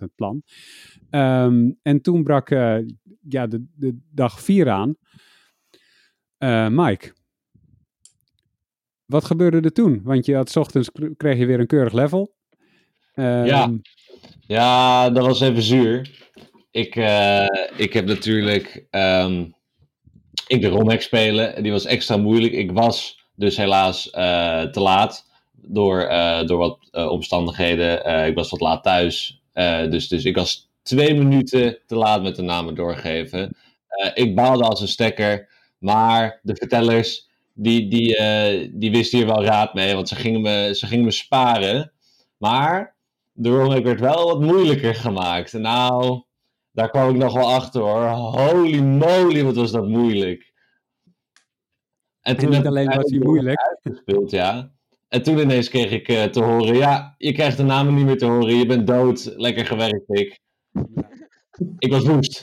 het plan. En toen brak de dag 4 aan. Mike, wat gebeurde er toen? Want je had 's ochtends kreeg je weer een keurig level. Ja, dat was even zuur. Ik heb natuurlijk... ik de ROM hack spelen. Die was extra moeilijk. Ik was dus helaas te laat. Door wat omstandigheden. Ik was wat laat thuis. Dus ik was 2 minuten te laat met de namen doorgeven. Ik baalde als een stekker. Maar de vertellers... Die wisten hier wel raad mee. Want ze gingen me sparen. Maar... de ROM werd wel wat moeilijker gemaakt. Nou, daar kwam ik nog wel achter hoor. Holy moly, wat was dat moeilijk. En toen niet alleen was hij moeilijk. Uitgespeeld, ja. En toen ineens kreeg ik te horen, ja, je krijgt de namen niet meer te horen. Je bent dood. Lekker gewerkt, ik. Ik was woest.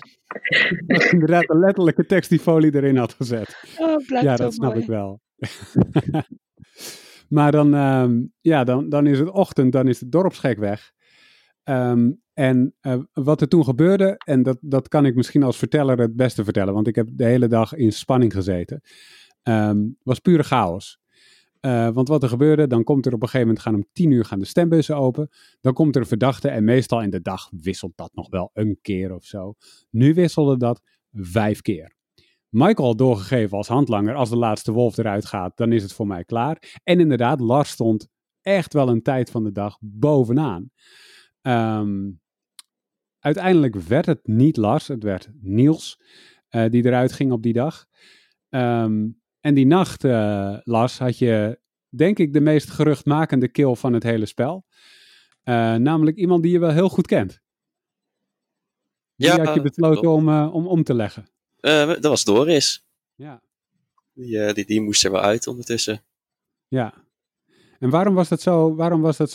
Dat is inderdaad de letterlijke tekst die Foaly erin had gezet. Oh, ja, dat snap mooi. Ik wel. Maar dan is het ochtend, dan is het dorpsgek weg. En wat er toen gebeurde, en dat kan ik misschien als verteller het beste vertellen, want ik heb de hele dag in spanning gezeten, was pure chaos. Want wat er gebeurde, dan komt er op een gegeven moment, gaan om 10:00 de stembussen open, dan komt er een verdachte en meestal in de dag wisselt dat nog wel een keer of zo. Nu wisselde dat 5 keer. Maikel had doorgegeven als handlanger, als de laatste wolf eruit gaat, dan is het voor mij klaar. En inderdaad, Lars stond echt wel een tijd van de dag bovenaan. Uiteindelijk werd het niet Lars, het werd Niels die eruit ging op die dag. En die nacht, Lars, had je denk ik de meest geruchtmakende kill van het hele spel. Namelijk iemand die je wel heel goed kent. Die had je besloten om te leggen. Dat was Doris. Ja. Die moest er wel uit ondertussen. Ja. En waarom was dat zo? Waarom was dat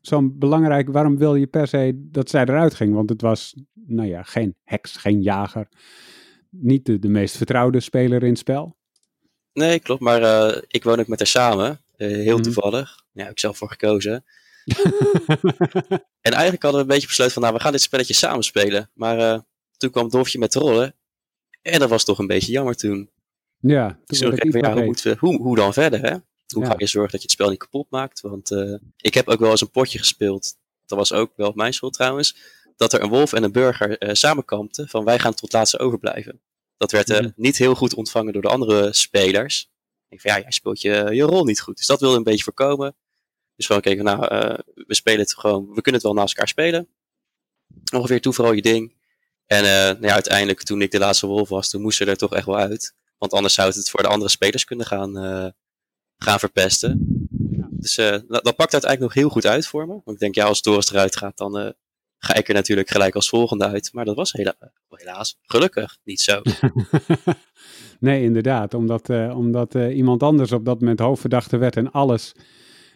zo'n belangrijk? Waarom wilde je per se dat zij eruit ging? Want het was, nou ja, geen heks, geen jager. Niet de meest vertrouwde speler in het spel. Nee, klopt. Maar ik woon ook met haar samen. Heel toevallig. Ja, ik zelf voor gekozen. En eigenlijk hadden we een beetje besloten van, nou, we gaan dit spelletje samen spelen. Maar toen kwam Dolfje met de rollen. En dat was toch een beetje jammer toen. Ja, hoe dan verder, hè? Hoe ga je zorgen dat je het spel niet kapot maakt? Want ik heb ook wel eens een potje gespeeld. Dat was ook wel mijn schuld trouwens. Dat er een wolf en een burger samenkampten. Van wij gaan tot laatste overblijven. Dat werd niet heel goed ontvangen door de andere spelers. denk van ja, jij speelt je rol niet goed. Dus dat wilde een beetje voorkomen. Dus gewoon kijken, we spelen het gewoon, we kunnen het wel naast elkaar spelen. Ongeveer toe vooral je ding. En uiteindelijk, toen ik de laatste wolf was, toen moest ze er toch echt wel uit. Want anders zou het voor de andere spelers kunnen gaan verpesten. Dus dat pakt uiteindelijk nog heel goed uit voor me. Want ik denk, ja, als Doris eruit gaat, dan ga ik er natuurlijk gelijk als volgende uit. Maar dat was helaas, gelukkig, niet zo. Nee, inderdaad. Omdat iemand anders op dat moment hoofdverdachte werd en alles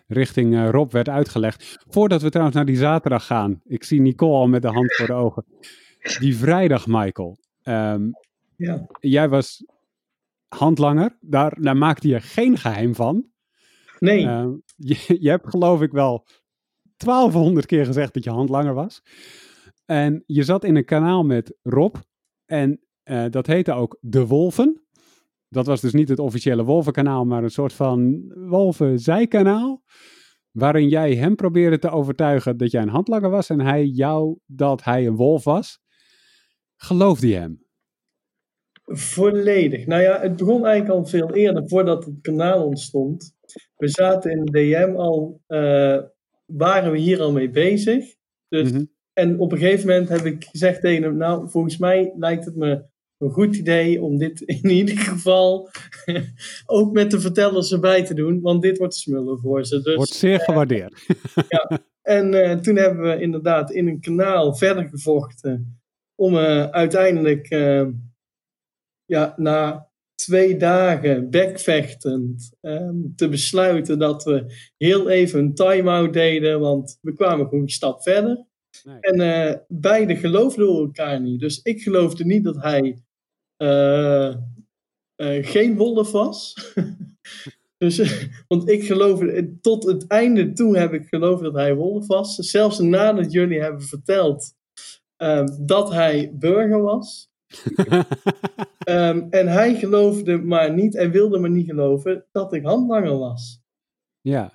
richting Rob werd uitgelegd. Voordat we trouwens naar die zaterdag gaan. Ik zie Nicole al met de hand voor de ogen. Die vrijdag, Maikel. Jij was handlanger. Daar maakte je geen geheim van. Nee. Je hebt geloof ik wel 1200 keer gezegd dat je handlanger was. En je zat in een kanaal met Rob. En dat heette ook De Wolven. Dat was dus niet het officiële wolvenkanaal, maar een soort van wolvenzijkanaal. Waarin jij hem probeerde te overtuigen dat jij een handlanger was. En hij jou dat hij een wolf was. Geloofde je hem? Volledig. Nou ja, het begon eigenlijk al veel eerder voordat het kanaal ontstond. We zaten in de DM al, waren we hier al mee bezig. Dus, En op een gegeven moment heb ik gezegd tegen hem, nou, volgens mij lijkt het me een goed idee om dit in ieder geval ook met de vertellers erbij te doen, want dit wordt smullen voor ze. Dus, wordt zeer gewaardeerd. Ja. En toen hebben we inderdaad in een kanaal verder gevochten om uiteindelijk na 2 dagen backvechtend te besluiten dat we heel even een time-out deden, want we kwamen gewoon een stap verder. Nee. En beide geloofden elkaar niet. Dus ik geloofde niet dat hij geen wolf was. Dus, want ik geloofde, tot het einde toe heb ik geloofd dat hij wolf was. Zelfs nadat jullie hebben verteld dat hij burger was. En hij geloofde maar niet en wilde maar niet geloven dat ik handlanger was. Ja.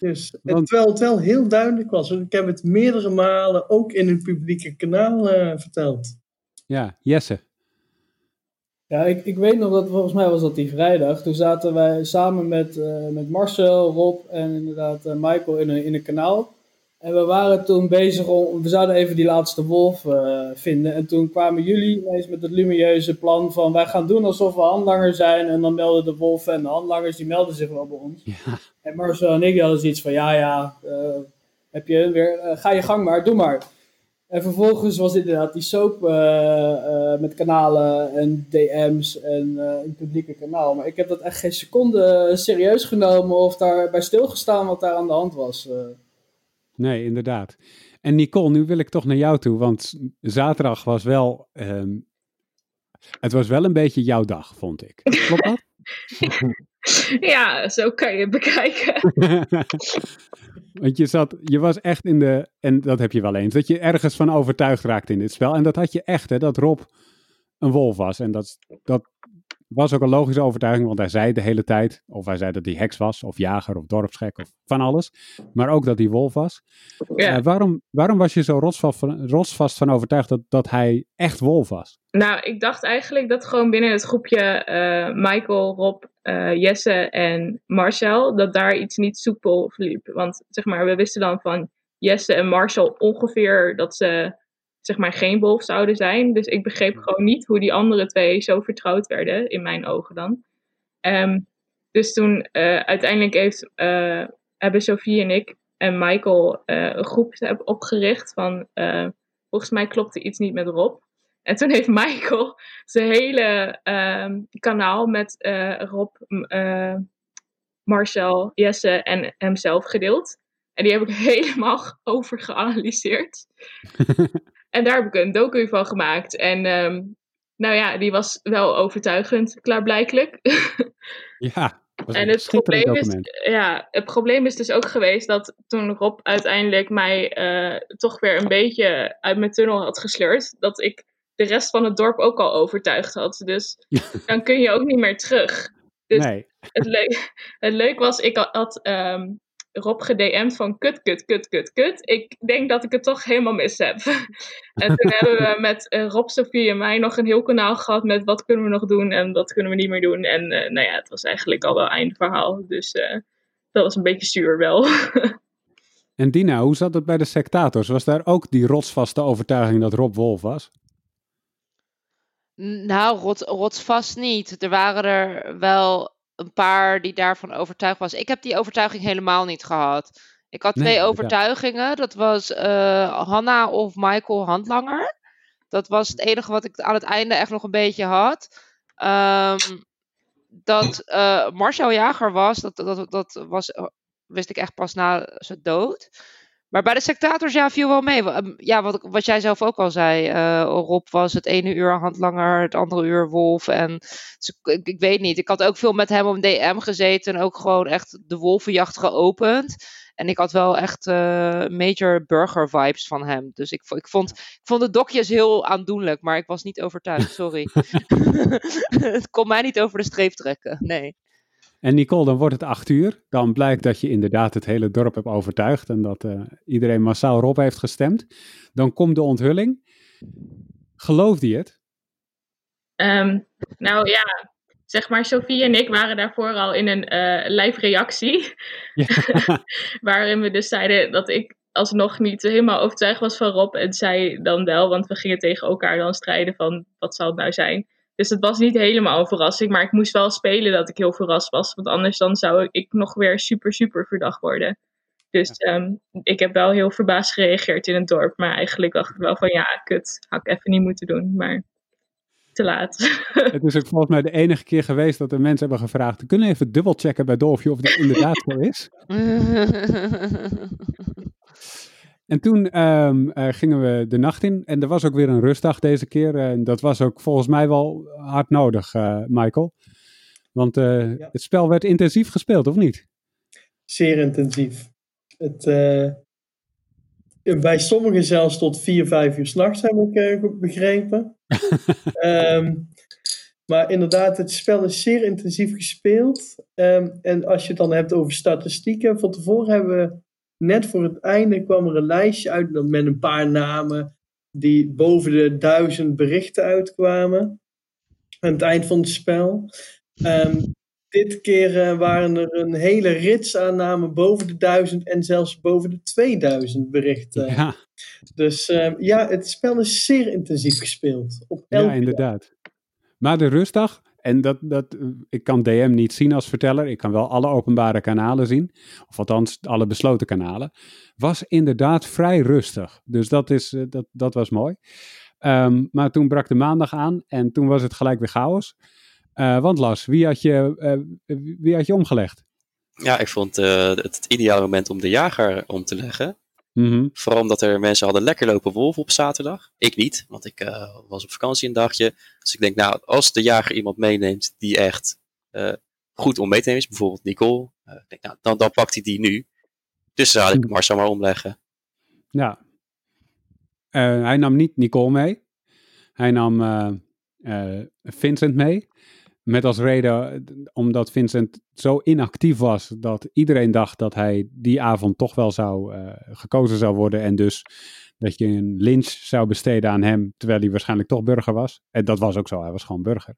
Dus, want, terwijl het wel heel duidelijk was. Want ik heb het meerdere malen ook in het publieke kanaal verteld. Ja, Jesse. Ja, ik weet nog dat volgens mij was dat die vrijdag. Toen zaten wij samen met Marcel, Rob en inderdaad Maikel in een kanaal. En we waren toen bezig we zouden even die laatste wolf vinden. En toen kwamen jullie ineens met het lumineuze plan van, wij gaan doen alsof we handlanger zijn. En dan melden de wolven en de handlangers, die melden zich wel bij ons. Ja. En Marcel en ik hadden zoiets van, heb je weer, ga je gang maar, doe maar. En vervolgens was inderdaad die soap met kanalen en DM's en een publieke kanaal. Maar ik heb dat echt geen seconde serieus genomen of daarbij stilgestaan wat daar aan de hand was. Nee, inderdaad. En Nicole, nu wil ik toch naar jou toe, want zaterdag was wel... het was wel een beetje jouw dag, vond ik. Klopt dat? Ja, zo kan je het bekijken. Want je was echt in de... En dat heb je wel eens, dat je ergens van overtuigd raakt in dit spel. En dat had je echt, hè, dat Rob een wolf was. En dat was ook een logische overtuiging, want hij zei de hele tijd, of hij zei dat hij heks was, of jager, of dorpsgek, of van alles. Maar ook dat hij wolf was. Ja. Waarom was je zo rotsvast van overtuigd dat hij echt wolf was? Nou, ik dacht eigenlijk dat gewoon binnen het groepje Maikel, Rob, Jesse en Marcel, dat daar iets niet soepel verliep. Want zeg maar, we wisten dan van Jesse en Marcel ongeveer dat ze... zeg maar geen wolf zouden zijn. Dus ik begreep gewoon niet hoe die andere twee zo vertrouwd werden, in mijn ogen dan. Dus toen uiteindelijk hebben Sophie en ik en Maikel een groep opgericht van volgens mij klopte iets niet met Rob. En toen heeft Maikel zijn hele kanaal met Rob, Marcel, Jesse en hemzelf gedeeld. En die heb ik helemaal over geanalyseerd. En daar heb ik een docu van gemaakt. En die was wel overtuigend, klaarblijkelijk. Ja, en het probleem is dus ook geweest dat toen Rob uiteindelijk mij toch weer een beetje uit mijn tunnel had gesleurd, dat ik de rest van het dorp ook al overtuigd had. Dus dan kun je ook niet meer terug. Dus nee. Het leuk was, ik had Rob gedm'd van kut. Ik denk dat ik het toch helemaal mis heb. En toen hebben we met Rob, Sophie en mij nog een heel kanaal gehad met wat kunnen we nog doen en wat kunnen we niet meer doen. En nou ja, het was eigenlijk al wel eindverhaal. Dus dat was een beetje zuur wel. En Dina, hoe zat het bij de sectators? Was daar ook die rotsvaste overtuiging dat Rob Wolf was? Nou, rotsvast niet. Er waren er wel een paar die daarvan overtuigd was. Ik heb die overtuiging helemaal niet gehad. Ik had twee overtuigingen. Dat was Hanna of Maikel Handlanger. Dat was het enige wat ik aan het einde echt nog een beetje had. Dat Marcel Jager was, dat was, wist ik echt pas na zijn dood. Maar bij de sectators, ja, viel wel mee. Ja, wat jij zelf ook al zei. Rob was het ene uur Handlanger, het andere uur Wolf. En dus ik weet niet. Ik had ook veel met hem op DM gezeten. En ook gewoon echt de wolvenjacht geopend. En ik had wel echt major burger vibes van hem. Dus ik vond de dokjes heel aandoenlijk. Maar ik was niet overtuigd, sorry. Het kon mij niet over de streep trekken, nee. En Nicole, dan wordt het 8:00. Dan blijkt dat je inderdaad het hele dorp hebt overtuigd en dat iedereen massaal Rob heeft gestemd. Dan komt de onthulling. Geloofde je het? Nou ja, zeg maar, Sophie en ik waren daarvoor al in een live reactie. Ja. Waarin we dus zeiden dat ik alsnog niet helemaal overtuigd was van Rob en zij dan wel. Want we gingen tegen elkaar dan strijden van wat zal het nou zijn. Dus het was niet helemaal een verrassing, maar ik moest wel spelen dat ik heel verrast was. Want anders dan zou ik nog weer super verdacht worden. Dus ja. Ik heb wel heel verbaasd gereageerd in het dorp. Maar eigenlijk dacht ik wel van ja, kut, had ik even niet moeten doen. Maar te laat. Het is ook volgens mij de enige keer geweest dat de mensen hebben gevraagd. Kunnen we even dubbelchecken bij Dolfje of dit inderdaad zo is? En toen gingen we de nacht in en er was ook weer een rustdag deze keer. En dat was ook volgens mij wel hard nodig, Maikel. Want ja. Het spel werd intensief gespeeld, of niet? Zeer intensief. Bij sommigen zelfs tot 4-5 uur 's nachts, heb ik begrepen. Maar inderdaad, het spel is zeer intensief gespeeld. En als je het dan hebt over statistieken, van tevoren hebben we... Net voor het einde kwam er een lijstje uit met een paar namen die boven de 1000 berichten uitkwamen aan het eind van het spel. Dit keer waren er een hele rits aan namen boven de 1000 en zelfs boven de 2000 berichten. Ja. Dus ja, het spel is zeer intensief gespeeld. Op elke ja, inderdaad. Dag. Maar de rustdag... En dat, ik kan DM niet zien als verteller. Ik kan wel alle openbare kanalen zien. Of althans, alle besloten kanalen. Was inderdaad vrij rustig. Dus dat was mooi. Maar toen brak de maandag aan. En toen was het gelijk weer chaos. Want Lars, wie had je omgelegd? Ja, ik vond het ideale moment om de jager om te leggen. Mm-hmm. Vooral omdat er mensen hadden lekker lopen wolven op zaterdag. Ik niet, want ik was op vakantie een dagje. Dus ik denk, nou, als de jager iemand meeneemt die echt goed om mee te nemen is, bijvoorbeeld Nicole, ik denk, nou, dan pakt hij die nu. Dus dan had ik Marcel maar omleggen. Ja. Hij nam niet Nicole mee. Hij nam Vincent mee. Met als reden, omdat Vincent zo inactief was, dat iedereen dacht dat hij die avond toch wel zou gekozen zou worden. En dus dat je een lynch zou besteden aan hem, terwijl hij waarschijnlijk toch burger was. En dat was ook zo, hij was gewoon burger.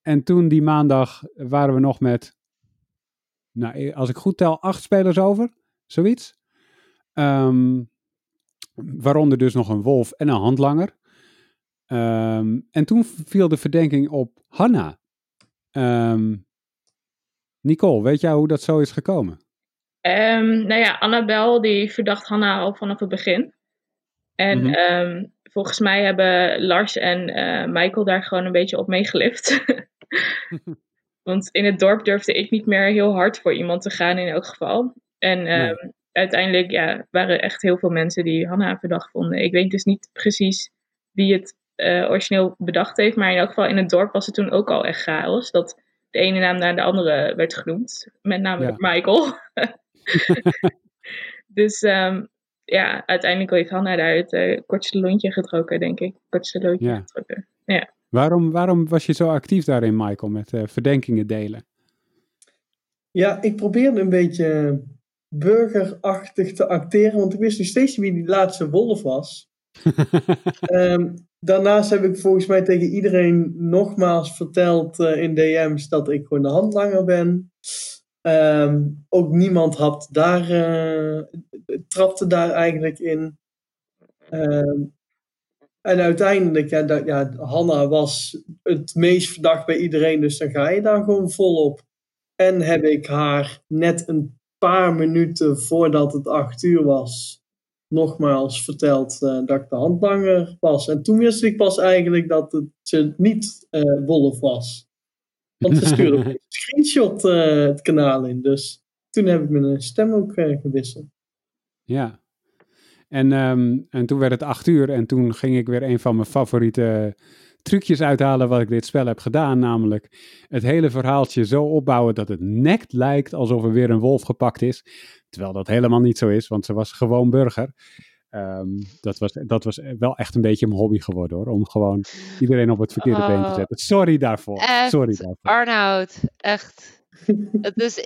En toen die maandag waren we nog met, nou, als ik goed tel, 8 spelers over, zoiets. Waaronder dus nog een wolf en een handlanger. En toen viel de verdenking op Hanna. Nicole, weet jij hoe dat zo is gekomen? Nou ja, Annabel die verdacht Hanna al vanaf het begin. En volgens mij hebben Lars en Maikel daar gewoon een beetje op meegelift. Want in het dorp durfde ik niet meer heel hard voor iemand te gaan in elk geval. En uiteindelijk ja, waren echt heel veel mensen die Hanna verdacht vonden. Ik weet dus niet precies... wie het origineel bedacht heeft. Maar in elk geval in het dorp was het toen ook al echt chaos. Dat de ene naam naar de andere werd genoemd. Met name Maikel. Dus ja, uiteindelijk heeft Hanna daar het kortste lontje getrokken, denk ik. Ja. Waarom was je zo actief daarin, Maikel, met verdenkingen delen? Ja, ik probeerde een beetje burgerachtig te acteren, want ik wist nog steeds niet wie die laatste wolf was. Daarnaast heb ik volgens mij tegen iedereen nogmaals verteld in DM's dat ik gewoon de handlanger ben. Ook niemand had daar, trapte daar eigenlijk in. En uiteindelijk, Hanna was het meest verdacht bij iedereen, dus dan ga je daar gewoon volop. En heb ik haar net een paar minuten voordat het 8:00 was, nogmaals verteld dat ik de handlanger was. En toen wist ik pas eigenlijk dat ze niet wolf was. Want ze stuurde een screenshot het kanaal in. Dus toen heb ik mijn stem ook gewisseld. Ja. En toen werd het 8:00 en toen ging ik weer een van mijn favoriete trucjes uithalen wat ik dit spel heb gedaan. Namelijk het hele verhaaltje zo opbouwen dat het nekt lijkt alsof er weer een wolf gepakt is. Terwijl dat helemaal niet zo is, want ze was gewoon burger. Dat was wel echt een beetje mijn hobby geworden hoor. Om gewoon iedereen op het verkeerde been te zetten. Sorry daarvoor. Arnoud, echt. Dus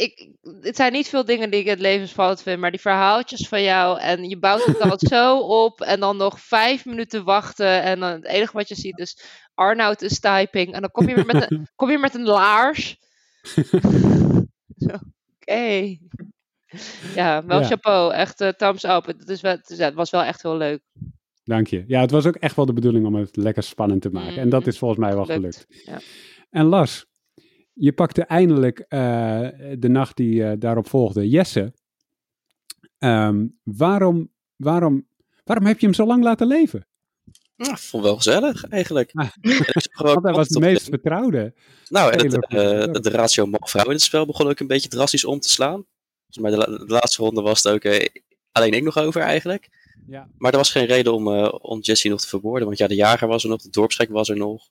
het zijn niet veel dingen die ik het levensfout vind, maar die verhaaltjes van jou en je bouwt het altijd zo op en dan nog 5 minuten wachten en dan het enige wat je ziet is Arnoud is typing en dan kom je weer met een laars. Oké. Ja, wel chapeau. Echt thumbs up. Het was wel echt heel leuk. Dank je. Ja, het was ook echt wel de bedoeling om het lekker spannend te maken. En dat is volgens mij wel gelukt. Ja. En Lars, je pakte eindelijk de nacht die daarop volgde, Jesse. Waarom heb je hem zo lang laten leven? Nou, ik vond het wel gezellig, eigenlijk. Want hij was de meest vertrouwde. Nou, en de ratio man-vrouw in het spel begon ook een beetje drastisch om te slaan. Volgens mij de laatste ronde was het ook alleen ik nog over, eigenlijk. Ja. Maar er was geen reden om Jesse nog te vermoorden. Want ja, de jager was er nog, de dorpsgek was er nog.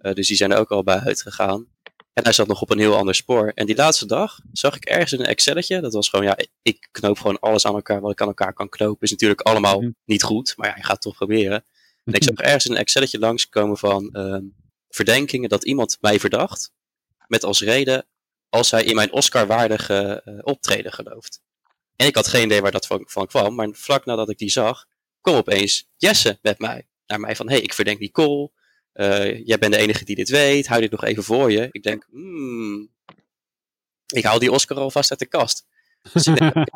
Dus die zijn er ook al bij uitgegaan. En hij zat nog op een heel ander spoor. En die laatste dag zag ik ergens in een Excelletje. Dat was gewoon, ik knoop gewoon alles aan elkaar. Wat ik aan elkaar kan knopen is natuurlijk allemaal niet goed. Maar ja, je gaat het toch proberen. En ik zag ergens in een Excelletje langskomen van verdenkingen dat iemand mij verdacht. Met als reden als hij in mijn Oscar-waardige optreden gelooft. En ik had geen idee waar dat van kwam. Maar vlak nadat ik die zag, kwam opeens Jesse met mij. Naar mij van, ik verdenk Nicole. Jij bent de enige die dit weet. Hou dit nog even voor je. Ik denk, ik haal die Oscar alvast uit de kast. Dus,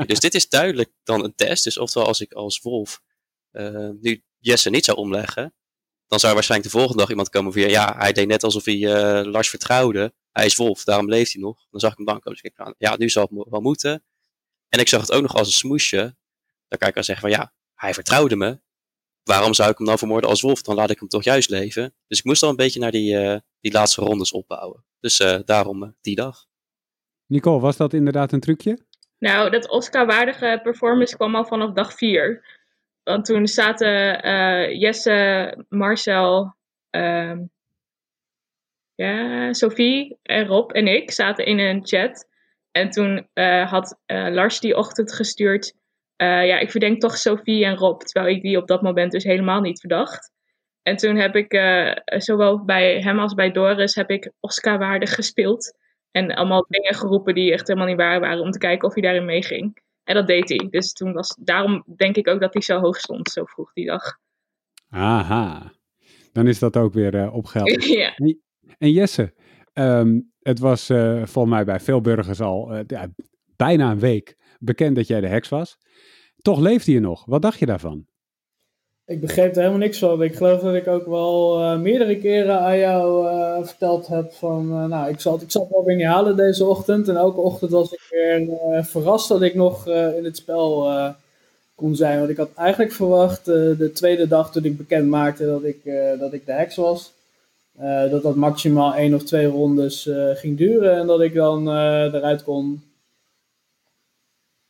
dus dit is duidelijk dan een test. Dus oftewel als ik als wolf nu Jesse niet zou omleggen, dan zou waarschijnlijk de volgende dag iemand komen van, hij deed net alsof hij Lars vertrouwde. Hij is wolf, daarom leeft hij nog. Dan zag ik hem dan komen. Dus ik dacht, nu zal het wel moeten. En ik zag het ook nog als een smoesje. Dan kan ik wel zeggen van, hij vertrouwde me. Waarom zou ik hem dan vermoorden als wolf? Dan laat ik hem toch juist leven. Dus ik moest al een beetje naar die laatste rondes opbouwen. Dus daarom die dag. Nicole, was dat inderdaad een trucje? Nou, dat Oscar-waardige performance kwam al vanaf dag 4. Want toen zaten Jesse, Marcel, Sophie en Rob en ik zaten in een chat. En toen had Lars die ochtend gestuurd... ik verdenk toch Sophie en Rob, terwijl ik die op dat moment dus helemaal niet verdacht. En toen heb ik zowel bij hem als bij Doris heb ik Oscar-waardig gespeeld. En allemaal dingen geroepen die echt helemaal niet waar waren, om te kijken of hij daarin meeging. En dat deed hij. Dus toen daarom denk ik ook dat hij zo hoog stond, zo vroeg die dag. Aha. Dan is dat ook weer opgehelderd. Ja. En Jesse, het was volgens mij bij veel burgers al bijna een week bekend dat jij de heks was. Toch leefde je nog. Wat dacht je daarvan? Ik begreep er helemaal niks van. Ik geloof dat ik ook wel meerdere keren aan jou verteld heb van... ik zal het wel weer niet halen deze ochtend. En elke ochtend was ik weer verrast dat ik nog in het spel kon zijn. Want ik had eigenlijk verwacht de tweede dag toen ik bekend maakte dat ik de heks was... Dat maximaal 1 of 2 rondes ging duren en dat ik dan eruit kon.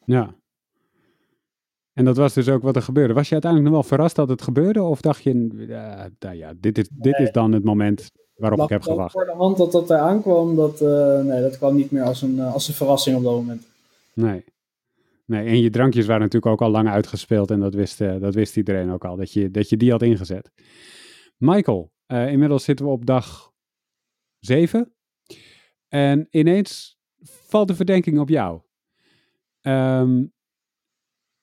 Ja. En dat was dus ook wat er gebeurde. Was je uiteindelijk nog wel verrast dat het gebeurde? Of dacht je, dit is dan het moment waarop ik heb gewacht? Voor de hand dat dat eraan kwam, dat kwam niet meer als een verrassing op dat moment. Nee, en je drankjes waren natuurlijk ook al lang uitgespeeld. En dat wist iedereen ook al, dat je die had ingezet. Maikel, inmiddels zitten we op dag 7. En ineens valt de verdenking op jou.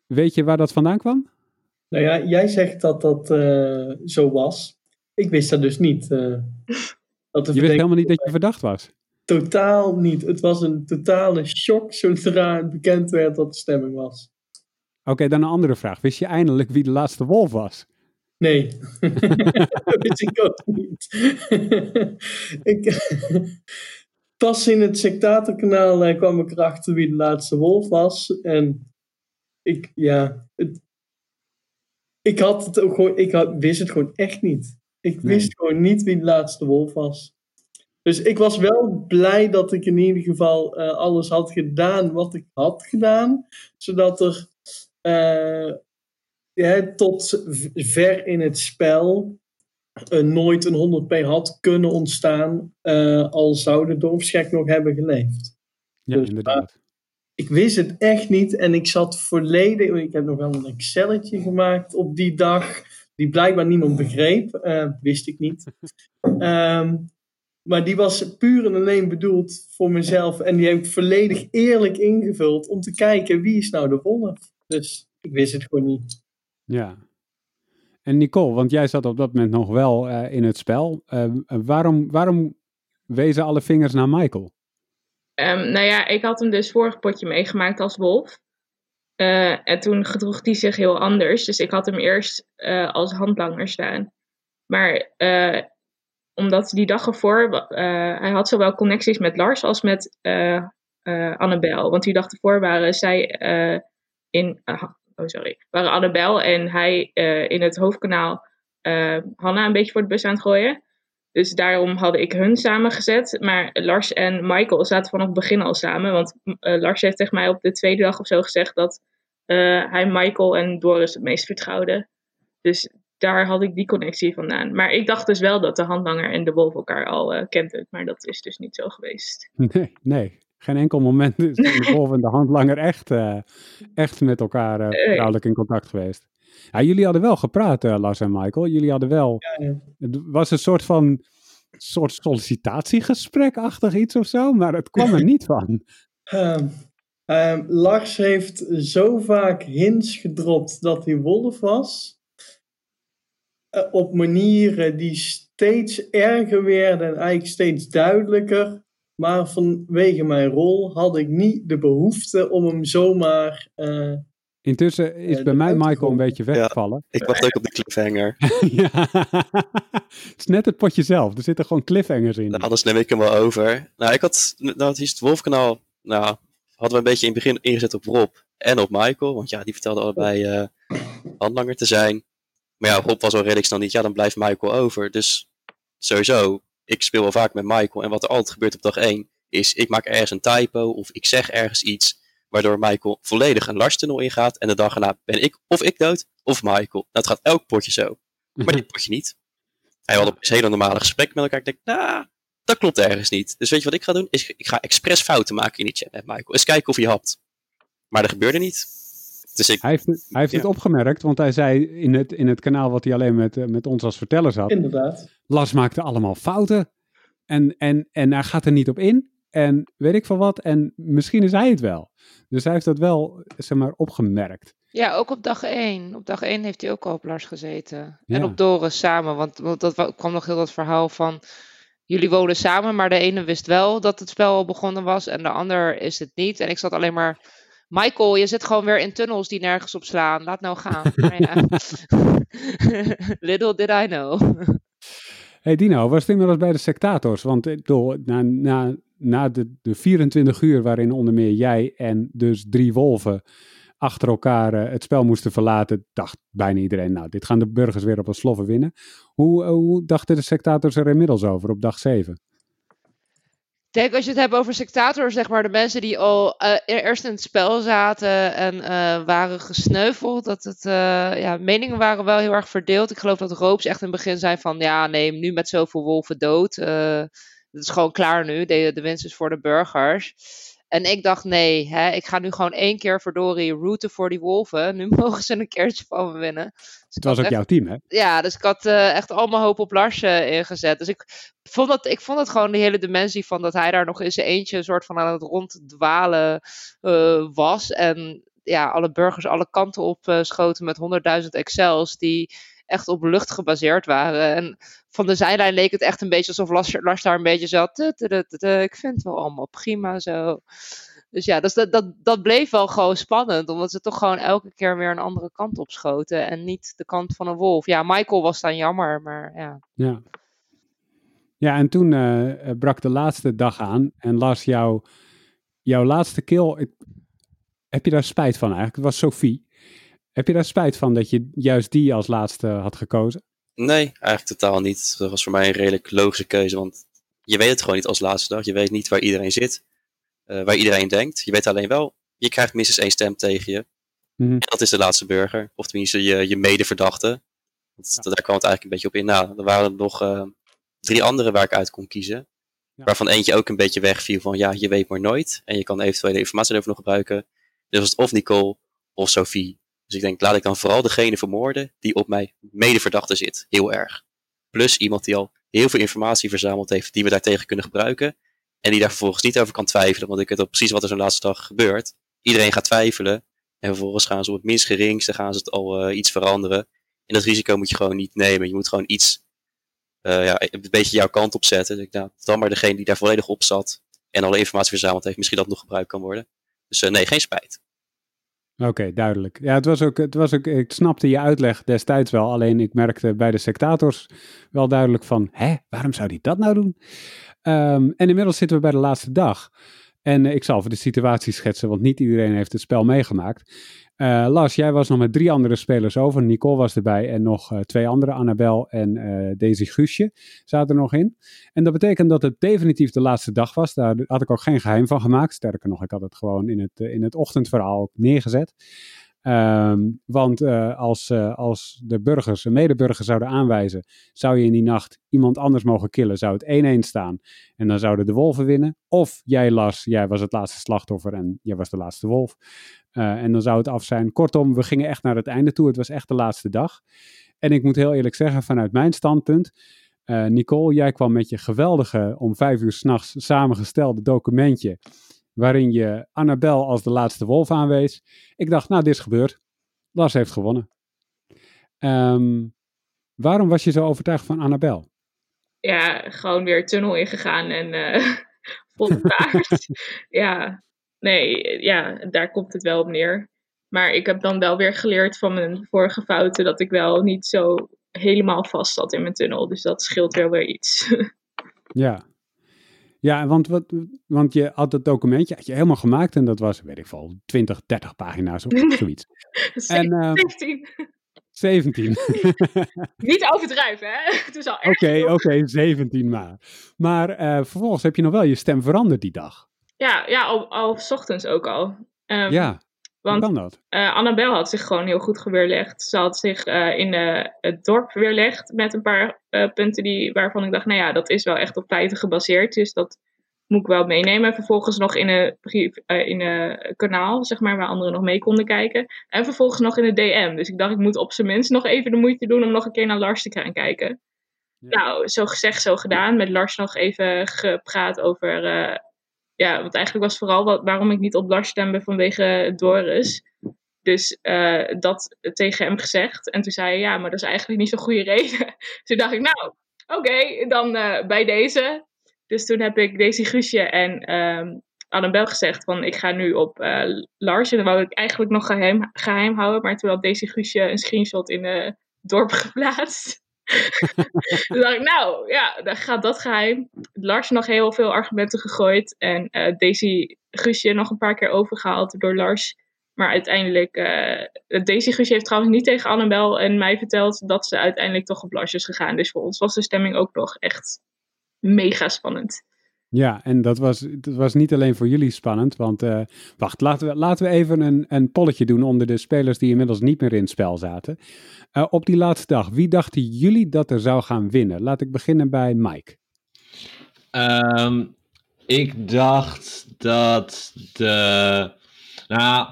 Weet je waar dat vandaan kwam? Nou ja, jij zegt dat dat zo was. Ik wist dat dus niet. Je wist helemaal niet dat je verdacht was? Totaal niet. Het was een totale shock zodra het bekend werd dat de stemming was. Oké, dan een andere vraag. Wist je eindelijk wie de laatste wolf was? Nee, dat wist ik ook niet. Pas in het sectatorkanaal kwam ik erachter wie de laatste wolf was. En ik wist het gewoon echt niet. Ik wist gewoon niet wie de laatste wolf was. Dus ik was wel blij dat ik in ieder geval alles had gedaan wat ik had gedaan. Zodat er tot ver in het spel nooit een 100p had kunnen ontstaan. Al zou de dorpsgek nog hebben geleefd. Ja, dus, inderdaad. Ik wist het echt niet en ik zat volledig... Ik heb nog wel een Excelletje gemaakt op die dag... die blijkbaar niemand begreep. Wist ik niet. Maar die was puur en alleen bedoeld voor mezelf. En die heb ik volledig eerlijk ingevuld... om te kijken wie is nou de wolf. Dus ik wist het gewoon niet. Ja. En Nicole, want jij zat op dat moment nog wel in het spel. Waarom wezen alle vingers naar Maikel? Ik had hem dus vorig potje meegemaakt als wolf. En toen gedroeg hij zich heel anders. Dus ik had hem eerst als handlanger staan. Maar omdat die dag ervoor... hij had zowel connecties met Lars als met Annabel. Want die dag ervoor waren zij waren Annabel en hij in het hoofdkanaal Hanna een beetje voor de bus aan het gooien. Dus daarom had ik hun samengezet. Maar Lars en Maikel zaten vanaf het begin al samen. Want Lars heeft tegen mij op de tweede dag of zo gezegd dat hij Maikel en Doris het meest vertrouwde. Dus daar had ik die connectie vandaan. Maar ik dacht dus wel dat de handlanger en de wolf elkaar al kenden. Maar dat is dus niet zo geweest. Nee. Geen enkel moment is de wolf en de handlanger echt met elkaar vertrouwelijk in contact geweest. Ja, jullie hadden wel gepraat, Lars en Maikel. Jullie hadden wel... Ja. Het was een soort sollicitatiegesprek-achtig iets of zo, maar het kwam er niet van. Lars heeft zo vaak hints gedropt dat hij wolf was. Op manieren die steeds erger werden en eigenlijk steeds duidelijker. Maar vanwege mijn rol had ik niet de behoefte om hem zomaar... Intussen is bij mij Maikel een beetje weggevallen. Ja, ik wacht ook op de cliffhanger. Het is net het potje zelf. Er zitten gewoon cliffhangers in. Nou, anders neem ik hem wel over. Nou, hier is het Wolfkanaal. Nou, hadden we een beetje in het begin ingezet op Rob en op Maikel. Want ja, die vertelden allebei handlanger te zijn. Maar ja, Rob was al redelijk snel niet. Ja, dan blijft Maikel over. Dus sowieso, ik speel wel vaak met Maikel. En wat er altijd gebeurt op dag 1 is, ik maak ergens een typo of ik zeg ergens iets... waardoor Maikel volledig een Lars-tunnel ingaat... en de dag erna ben ik dood, of Maikel. Dat gaat elk potje zo. Maar dit potje niet. Hij had op een hele normale gesprek met elkaar. Ik denk, dat klopt ergens niet. Dus weet je wat ik ga doen? Ik ga expres fouten maken in die chat met Maikel. Eens kijken of hij hapt. Maar dat gebeurde niet. Dus hij heeft het opgemerkt, want hij zei in het kanaal... wat hij alleen met ons als vertellers had... Inderdaad. Lars maakte allemaal fouten. En hij gaat er niet op in. En weet ik van wat. En misschien is hij het wel. Dus hij heeft dat wel, zeg maar, opgemerkt. Ja, ook op dag 1. Op dag 1 heeft hij ook al op Lars gezeten. Ja. En op Doris samen. Want dat kwam nog heel dat verhaal van... jullie wonen samen, maar de ene wist wel dat het spel al begonnen was. En de ander is het niet. En ik zat alleen maar... Maikel, je zit gewoon weer in tunnels die nergens op slaan. Laat nou gaan. Maar ja. Little did I know. Hey Dino, was het inmiddels bij de sectators? Want ik bedoel, na de 24 uur waarin onder meer jij en dus 3 wolven achter elkaar het spel moesten verlaten, dacht bijna iedereen, nou, dit gaan de burgers weer op een sloffen winnen. Hoe dachten de sectators er inmiddels over op dag 7? Ik denk, als je het hebt over sectators, zeg maar, de mensen die al eerst in het spel zaten en waren gesneuveld, dat het, meningen waren wel heel erg verdeeld. Ik geloof dat Roops echt in het begin zei van, ja, nee, nu met zoveel wolven dood... Het is gewoon klaar nu. De winst is voor de burgers. En ik dacht, nee, hè, ik ga nu gewoon 1 keer verdorie routen voor die wolven. Nu mogen ze een keertje van me winnen. Dus het was ook echt jouw team, hè? Ja, dus ik had echt al mijn hoop op Lars ingezet. Dus ik vond dat gewoon de hele dimensie van dat hij daar nog in zijn eentje een soort van aan het ronddwalen was. En ja, alle burgers alle kanten op schoten met 100.000 Excels die echt op lucht gebaseerd waren. En van de zijlijn leek het echt een beetje alsof Lars daar een beetje zat. Ik vind het wel allemaal prima zo. Dus ja, dat bleef wel gewoon spannend. Omdat ze toch gewoon elke keer weer een andere kant op schoten. En niet de kant van een wolf. Ja, Maikel was dan jammer, maar ja. Ja, en toen brak de laatste dag aan. En Lars, jouw laatste kill... Heb je daar spijt van eigenlijk? Het was Sophie. Heb je daar spijt van dat je juist die als laatste had gekozen? Nee, eigenlijk totaal niet. Dat was voor mij een redelijk logische keuze. Want je weet het gewoon niet als laatste dag. Je weet niet waar iedereen zit. Waar iedereen denkt. Je weet alleen wel, je krijgt minstens 1 stem tegen je. Mm-hmm. En dat is de laatste burger. Of tenminste je medeverdachte. Want, ja. Daar kwam het eigenlijk een beetje op in. Nou, er waren nog 3 anderen waar ik uit kon kiezen. Ja. Waarvan eentje ook een beetje wegviel van ja, je weet maar nooit. En je kan eventueel de informatie erover nog gebruiken. Dus was het of Nicole of Sophie. Dus ik denk, laat ik dan vooral degene vermoorden die op mijn medeverdachte zit. Heel erg. Plus iemand die al heel veel informatie verzameld heeft die we daartegen kunnen gebruiken. En die daar vervolgens niet over kan twijfelen. Want ik weet al precies wat er zo'n laatste dag gebeurt. Iedereen gaat twijfelen. En vervolgens gaan ze op het minst geringste gaan ze het al iets veranderen. En dat risico moet je gewoon niet nemen. Je moet gewoon iets, een beetje jouw kant op zetten. Dus dan maar degene die daar volledig op zat. En alle informatie verzameld heeft. Misschien dat nog gebruikt kan worden. Dus nee, geen spijt. Oké, duidelijk. Ja, het was ook, ik snapte je uitleg destijds wel, alleen ik merkte bij de sectators wel duidelijk van, hè, waarom zou die dat nou doen? En inmiddels zitten we bij de laatste dag. En ik zal even de situatie schetsen, want niet iedereen heeft het spel meegemaakt. Lars, jij was nog met 3 andere spelers over. Nicole was erbij en nog 2 andere, Annabel en Daisy Guusje zaten er nog in. En dat betekent dat het definitief de laatste dag was. Daar had ik ook geen geheim van gemaakt. Sterker nog, ik had het gewoon in het ochtendverhaal neergezet. Want als de burgers, de medeburgers zouden aanwijzen, zou je in die nacht iemand anders mogen killen, zou het 1-1 staan en dan zouden de wolven winnen. Of jij, Lars, jij was het laatste slachtoffer en jij was de laatste wolf. En dan zou het af zijn. Kortom, we gingen echt naar het einde toe. Het was echt de laatste dag. En ik moet heel eerlijk zeggen, vanuit mijn standpunt, Nicole, jij kwam met je geweldige, om 5 uur 's nachts samengestelde documentje, waarin je Annabel als de laatste wolf aanwees. Ik dacht, nou, dit is gebeurd. Lars heeft gewonnen. Waarom was je zo overtuigd van Annabel? Ja, gewoon weer tunnel ingegaan en volle taart. Ja, nee, ja, daar komt het wel op neer. Maar ik heb dan wel weer geleerd van mijn vorige fouten dat ik wel niet zo helemaal vast zat in mijn tunnel. Dus dat scheelt wel weer iets. Ja. Ja, want je had het documentje had je helemaal gemaakt en dat was, weet ik veel, 20, 30 pagina's of zoiets. 17. 17. Niet overdrijven, hè? Het is al erg. Oké, 17 maar. Maar vervolgens heb je nog wel je stem veranderd die dag. Ja, al 's ochtends ook al. Want kan dat? Annabel had zich gewoon heel goed weerlegd. Ze had zich in het dorp weerlegd met een paar punten waarvan ik dacht, nou ja, dat is wel echt op feiten gebaseerd. Dus dat moet ik wel meenemen. En vervolgens nog in een brief, in een kanaal, zeg maar, waar anderen nog mee konden kijken. En vervolgens nog in de DM. Dus ik dacht, ik moet op zijn minst nog even de moeite doen om nog een keer naar Lars te gaan kijken. Ja. Nou, zo gezegd, zo gedaan. Met Lars nog even gepraat over... want eigenlijk was vooral waarom ik niet op Lars stemde vanwege Doris. Dus dat tegen hem gezegd. En toen zei hij, ja, maar dat is eigenlijk niet zo'n goede reden. Toen dacht ik, nou, oké, dan bij deze. Dus toen heb ik Daisy Guusje en Annabel gezegd van, ik ga nu op Lars. En dan wou ik eigenlijk nog geheim houden. Maar toen had Daisy Guusje een screenshot in het dorp geplaatst. Toen dacht ik, nou ja, dan gaat dat geheim. Lars nog heel veel argumenten gegooid. En Daisy Guusje nog een paar keer overgehaald door Lars. Maar uiteindelijk, Daisy Guusje heeft trouwens niet tegen Annabel en mij verteld dat ze uiteindelijk toch op Lars is gegaan. Dus voor ons was de stemming ook nog echt mega spannend. Ja, en dat was niet alleen voor jullie spannend, want wacht, laten we even een polletje doen onder de spelers die inmiddels niet meer in het spel zaten. Op die laatste dag, wie dachten jullie dat er zou gaan winnen? Laat ik beginnen bij Mike. Ik dacht dat de... Nou,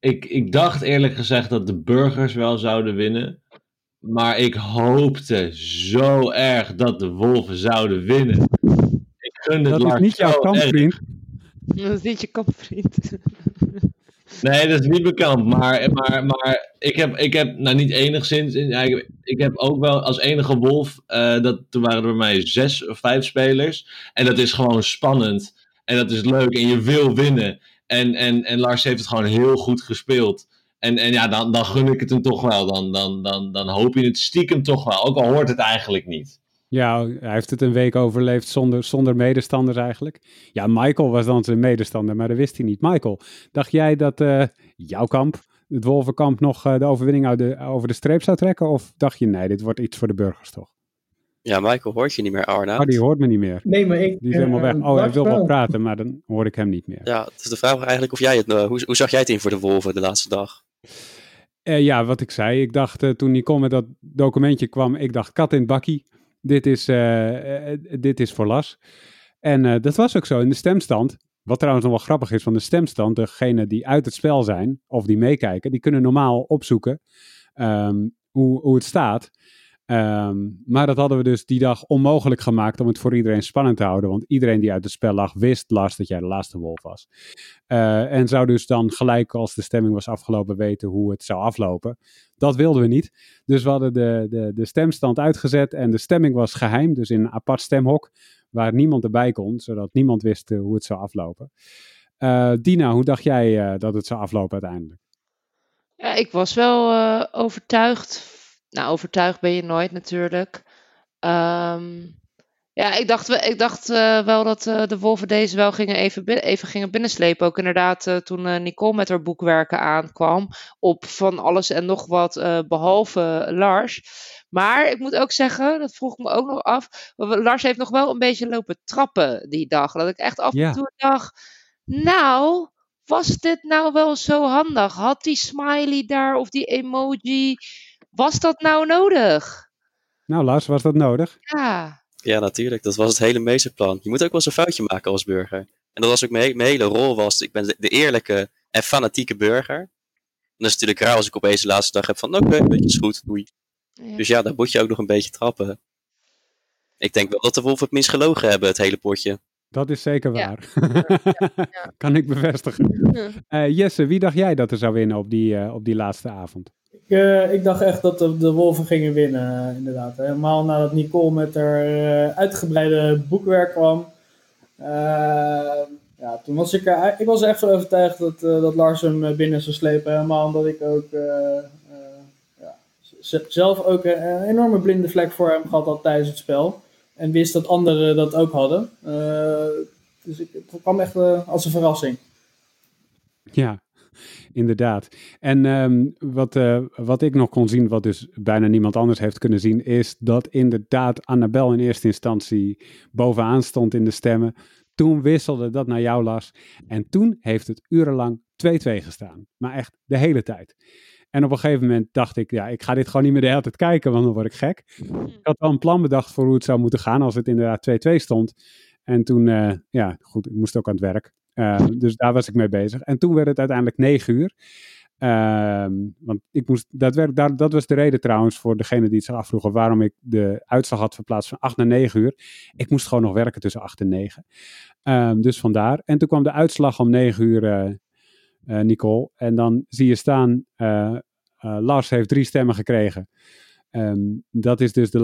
ik dacht eerlijk gezegd dat de burgers wel zouden winnen. Maar ik hoopte zo erg dat de wolven zouden winnen. Ik gunde het Lars. Dat is niet jouw kampvriend. Dat is niet je kampvriend. Nee, dat is niet bekend. Maar ik heb nou niet enigszins... Ik heb ook wel als enige wolf... toen waren er bij mij 6 of 5 spelers. En dat is gewoon spannend. En dat is leuk. En je wil winnen. En Lars heeft het gewoon heel goed gespeeld. En ja, dan gun ik het hem toch wel. Dan hoop je het stiekem toch wel. Ook al hoort het eigenlijk niet. Ja, hij heeft het een week overleefd zonder medestanders eigenlijk. Ja, Maikel was dan zijn medestander, maar dat wist hij niet. Maikel, dacht jij dat jouw kamp, het Wolvenkamp, nog de overwinning over de streep zou trekken? Of dacht je, nee, dit wordt iets voor de burgers toch? Ja, Maikel hoort je niet meer, Arnoud. Oh, die hoort me niet meer. Nee, maar ik... Die is helemaal weg. Oh, hij wil wel praten, maar dan hoor ik hem niet meer. Ja, het is de vraag eigenlijk of jij het... Hoe zag jij het in voor de wolven de laatste dag? Ja, wat ik zei. Ik dacht, toen Nicole met dat documentje kwam, ik dacht, kat in het bakkie. Dit is voor Lars. En dat was ook zo in de stemstand. Wat trouwens nog wel grappig is van de stemstand. Degenen die uit het spel zijn of die meekijken, die kunnen normaal opzoeken hoe het staat. Maar dat hadden we dus die dag onmogelijk gemaakt om het voor iedereen spannend te houden. Want iedereen die uit het spel lag, wist Lars dat jij de laatste wolf was. En zou dus dan gelijk als de stemming was afgelopen weten hoe het zou aflopen. Dat wilden we niet. Dus we hadden de stemstand uitgezet en de stemming was geheim. Dus in een apart stemhok waar niemand erbij kon, zodat niemand wist hoe het zou aflopen. Dina, hoe dacht jij dat het zou aflopen uiteindelijk? Ja, ik was wel overtuigd. Nou, overtuigd ben je nooit natuurlijk. Ja, ik dacht wel dat de wolven deze wel even gingen binnenslepen. Ook inderdaad toen Nicole met haar boekwerken aankwam. Op van alles en nog wat, behalve Lars. Maar ik moet ook zeggen, dat vroeg ik me ook nog af. Lars heeft nog wel een beetje lopen trappen die dag. Dat ik echt af en toe dacht, nou... Was dit nou wel zo handig? Had die smiley daar of die emoji... Was dat nou nodig? Nou, Lars, was dat nodig? Ja. Ja, natuurlijk. Dat was het hele meesterplan. Je moet ook wel eens een foutje maken als burger. En dat was ook mijn hele rol was. Ik ben de eerlijke en fanatieke burger. En dat is natuurlijk raar als ik opeens de laatste dag heb van... Oké, een beetje is goed, doei. Ja. Dus ja, daar moet je ook nog een beetje trappen. Ik denk wel dat de wolven het minst gelogen hebben, het hele potje. Dat is zeker waar. Ja. Kan ik bevestigen. Ja. Jesse, wie dacht jij dat er zou winnen op die laatste avond? Ik dacht echt dat de wolven gingen winnen, inderdaad. Helemaal nadat Nicole met haar uitgebreide boekwerk kwam. Ja, toen was ik was er echt van overtuigd dat Lars hem binnen zou slepen. Helemaal omdat ik ook zelf ook een enorme blinde vlek voor hem gehad had tijdens het spel. En wist dat anderen dat ook hadden. Dus het kwam echt als een verrassing. Ja. Inderdaad. En wat ik nog kon zien, wat dus bijna niemand anders heeft kunnen zien, is dat inderdaad Annabel in eerste instantie bovenaan stond in de stemmen. Toen wisselde dat naar jou, Lars. En toen heeft het urenlang 2-2 gestaan. Maar echt de hele tijd. En op een gegeven moment dacht ik, ja, ik ga dit gewoon niet meer de hele tijd kijken, want dan word ik gek. Ik had wel een plan bedacht voor hoe het zou moeten gaan als het inderdaad 2-2 stond. En toen, ja, goed, ik moest ook aan het werk. Dus daar was ik mee bezig. En toen werd het uiteindelijk 9 uur. Want ik moest dat was de reden trouwens voor degene die het zich afvroegen waarom ik de uitslag had verplaatst van 8 naar 9 uur. Ik moest gewoon nog werken tussen 8 en 9. Dus vandaar. En toen kwam de uitslag om 9 uur, Nicole. En dan zie je staan, Lars heeft 3 stemmen gekregen. Dat is dus de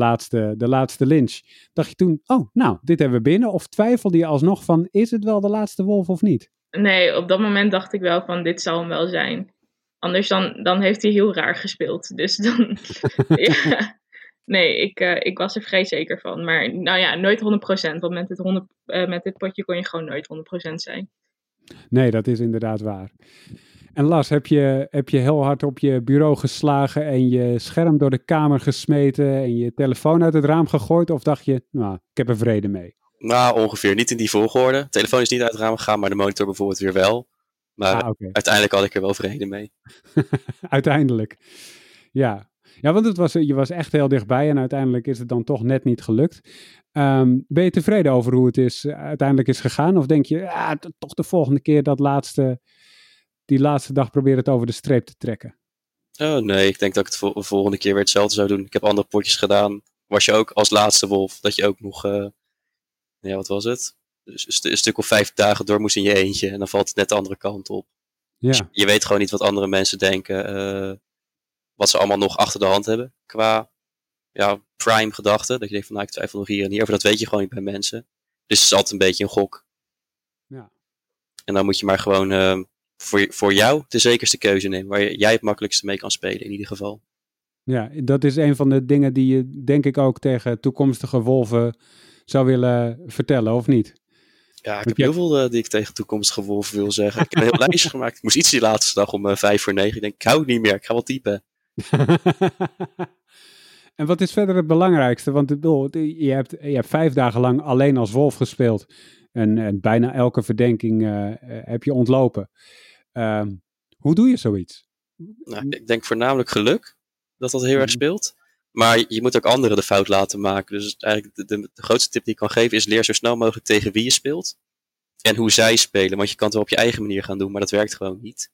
laatste lynch. Dacht je toen, oh, nou, dit hebben we binnen? Of twijfelde je alsnog van, is het wel de laatste wolf of niet? Nee, op dat moment dacht ik wel van, dit zal hem wel zijn. Anders dan heeft hij heel raar gespeeld. Dus dan, ja. Nee, ik was er vrij zeker van. Maar nou ja, nooit 100%. Want met dit potje kon je gewoon nooit 100% zijn. Nee, dat is inderdaad waar. En Lars, heb je heel hard op je bureau geslagen en je scherm door de kamer gesmeten en je telefoon uit het raam gegooid? Of dacht je, nou, ik heb er vrede mee? Nou, ongeveer. Niet in die volgorde. De telefoon is niet uit het raam gegaan, maar de monitor bijvoorbeeld weer wel. Maar uiteindelijk had ik er wel vrede mee. Uiteindelijk, ja. Ja, want het was, je was echt heel dichtbij en uiteindelijk is het dan toch net niet gelukt. Ben je tevreden over hoe het is, uiteindelijk is gegaan? Of denk je, toch de volgende keer die laatste dag proberen het over de streep te trekken? Oh, nee, ik denk dat ik het de volgende keer weer hetzelfde zou doen. Ik heb andere potjes gedaan. Was je ook als laatste wolf, dat je ook nog, wat was het? Een stuk of 5 dagen door moest in je eentje. En dan valt het net de andere kant op. Ja. Dus je weet gewoon niet wat andere mensen denken. Wat ze allemaal nog achter de hand hebben. Qua prime gedachten. Dat je denkt van, ik twijfel nog hier en hier. Maar dat weet je gewoon niet bij mensen. Dus het is altijd een beetje een gok. Ja. En dan moet je maar gewoon voor jou de zekerste keuze nemen. Waar jij het makkelijkste mee kan spelen in ieder geval. Ja, dat is een van de dingen die je denk ik ook tegen toekomstige wolven zou willen vertellen, of niet? Ja, ik heb heel veel die ik tegen toekomstige wolven wil zeggen. Ik heb een heel lijstje gemaakt. Ik moest iets die laatste dag om 8:55. Ik denk, ik hou het niet meer. Ik ga wel typen. En wat is verder het belangrijkste? Want je hebt 5 dagen lang alleen als wolf gespeeld. En bijna elke verdenking heb je ontlopen. Hoe doe je zoiets? Nou, ik denk voornamelijk geluk. Dat heel erg speelt. Maar je moet ook anderen de fout laten maken. Dus eigenlijk de grootste tip die ik kan geven is leer zo snel mogelijk tegen wie je speelt. En hoe zij spelen. Want je kan het wel op je eigen manier gaan doen. Maar dat werkt gewoon niet.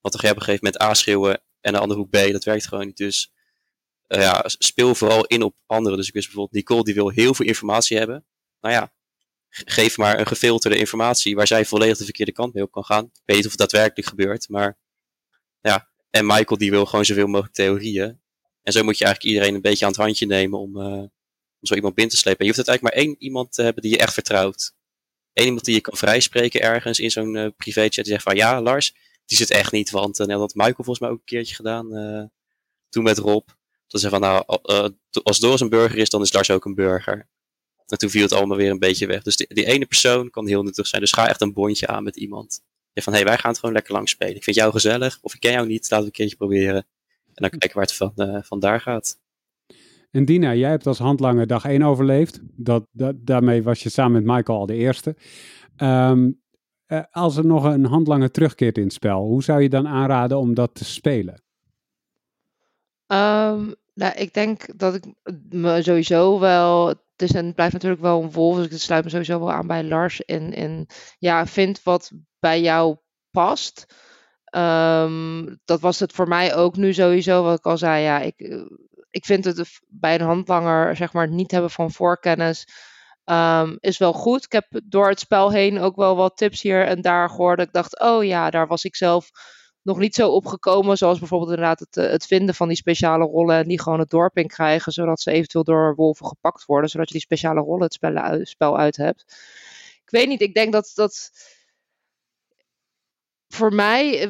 Want dan ga je op een gegeven moment A schreeuwen. En de andere hoek B. Dat werkt gewoon niet. Dus speel vooral in op anderen. Dus ik wist bijvoorbeeld Nicole die wil heel veel informatie hebben. Nou ja. Geef maar een gefilterde informatie. Waar zij volledig de verkeerde kant mee op kan gaan. Ik weet niet of het daadwerkelijk gebeurt. Maar ja. En Maikel die wil gewoon zoveel mogelijk theorieën. En zo moet je eigenlijk iedereen een beetje aan het handje nemen om zo iemand binnen te slepen. En je hoeft uiteindelijk maar 1 iemand te hebben die je echt vertrouwt. 1 iemand die je kan vrijspreken ergens in zo'n privéchat. Die zegt van ja, Lars, die zit echt niet. Want dat had Maikel volgens mij ook een keertje gedaan. Toen met Rob. Dat ze van als Doris een burger is, dan is Lars ook een burger. En toen viel het allemaal weer een beetje weg. Dus die ene persoon kan heel nuttig zijn. Dus ga echt een bondje aan met iemand. Je van, wij gaan het gewoon lekker lang spelen. Ik vind jou gezellig. Of ik ken jou niet. Laten we een keertje proberen. En dan kijken waar het vandaar gaat. En Dina, jij hebt als handlanger dag 1 overleefd. Daarmee was je samen met Maikel al de eerste. Als er nog een handlanger terugkeert in het spel, hoe zou je dan aanraden om dat te spelen? Ik denk dat ik me sowieso wel... Het blijft natuurlijk wel een wolf, dus ik sluit me sowieso wel aan bij Lars. En vind wat bij jou past... dat was het voor mij ook nu sowieso, wat ik al zei. Ja, ik vind het bij een handlanger, zeg maar, het niet hebben van voorkennis is wel goed. Ik heb door het spel heen ook wel wat tips hier en daar gehoord. Ik dacht, oh ja, daar was ik zelf nog niet zo op gekomen. Zoals bijvoorbeeld inderdaad het vinden van die speciale rollen en die gewoon het dorp in krijgen, zodat ze eventueel door wolven gepakt worden, zodat je die speciale rollen het spel uit hebt. Ik weet niet, ik denk dat voor mij,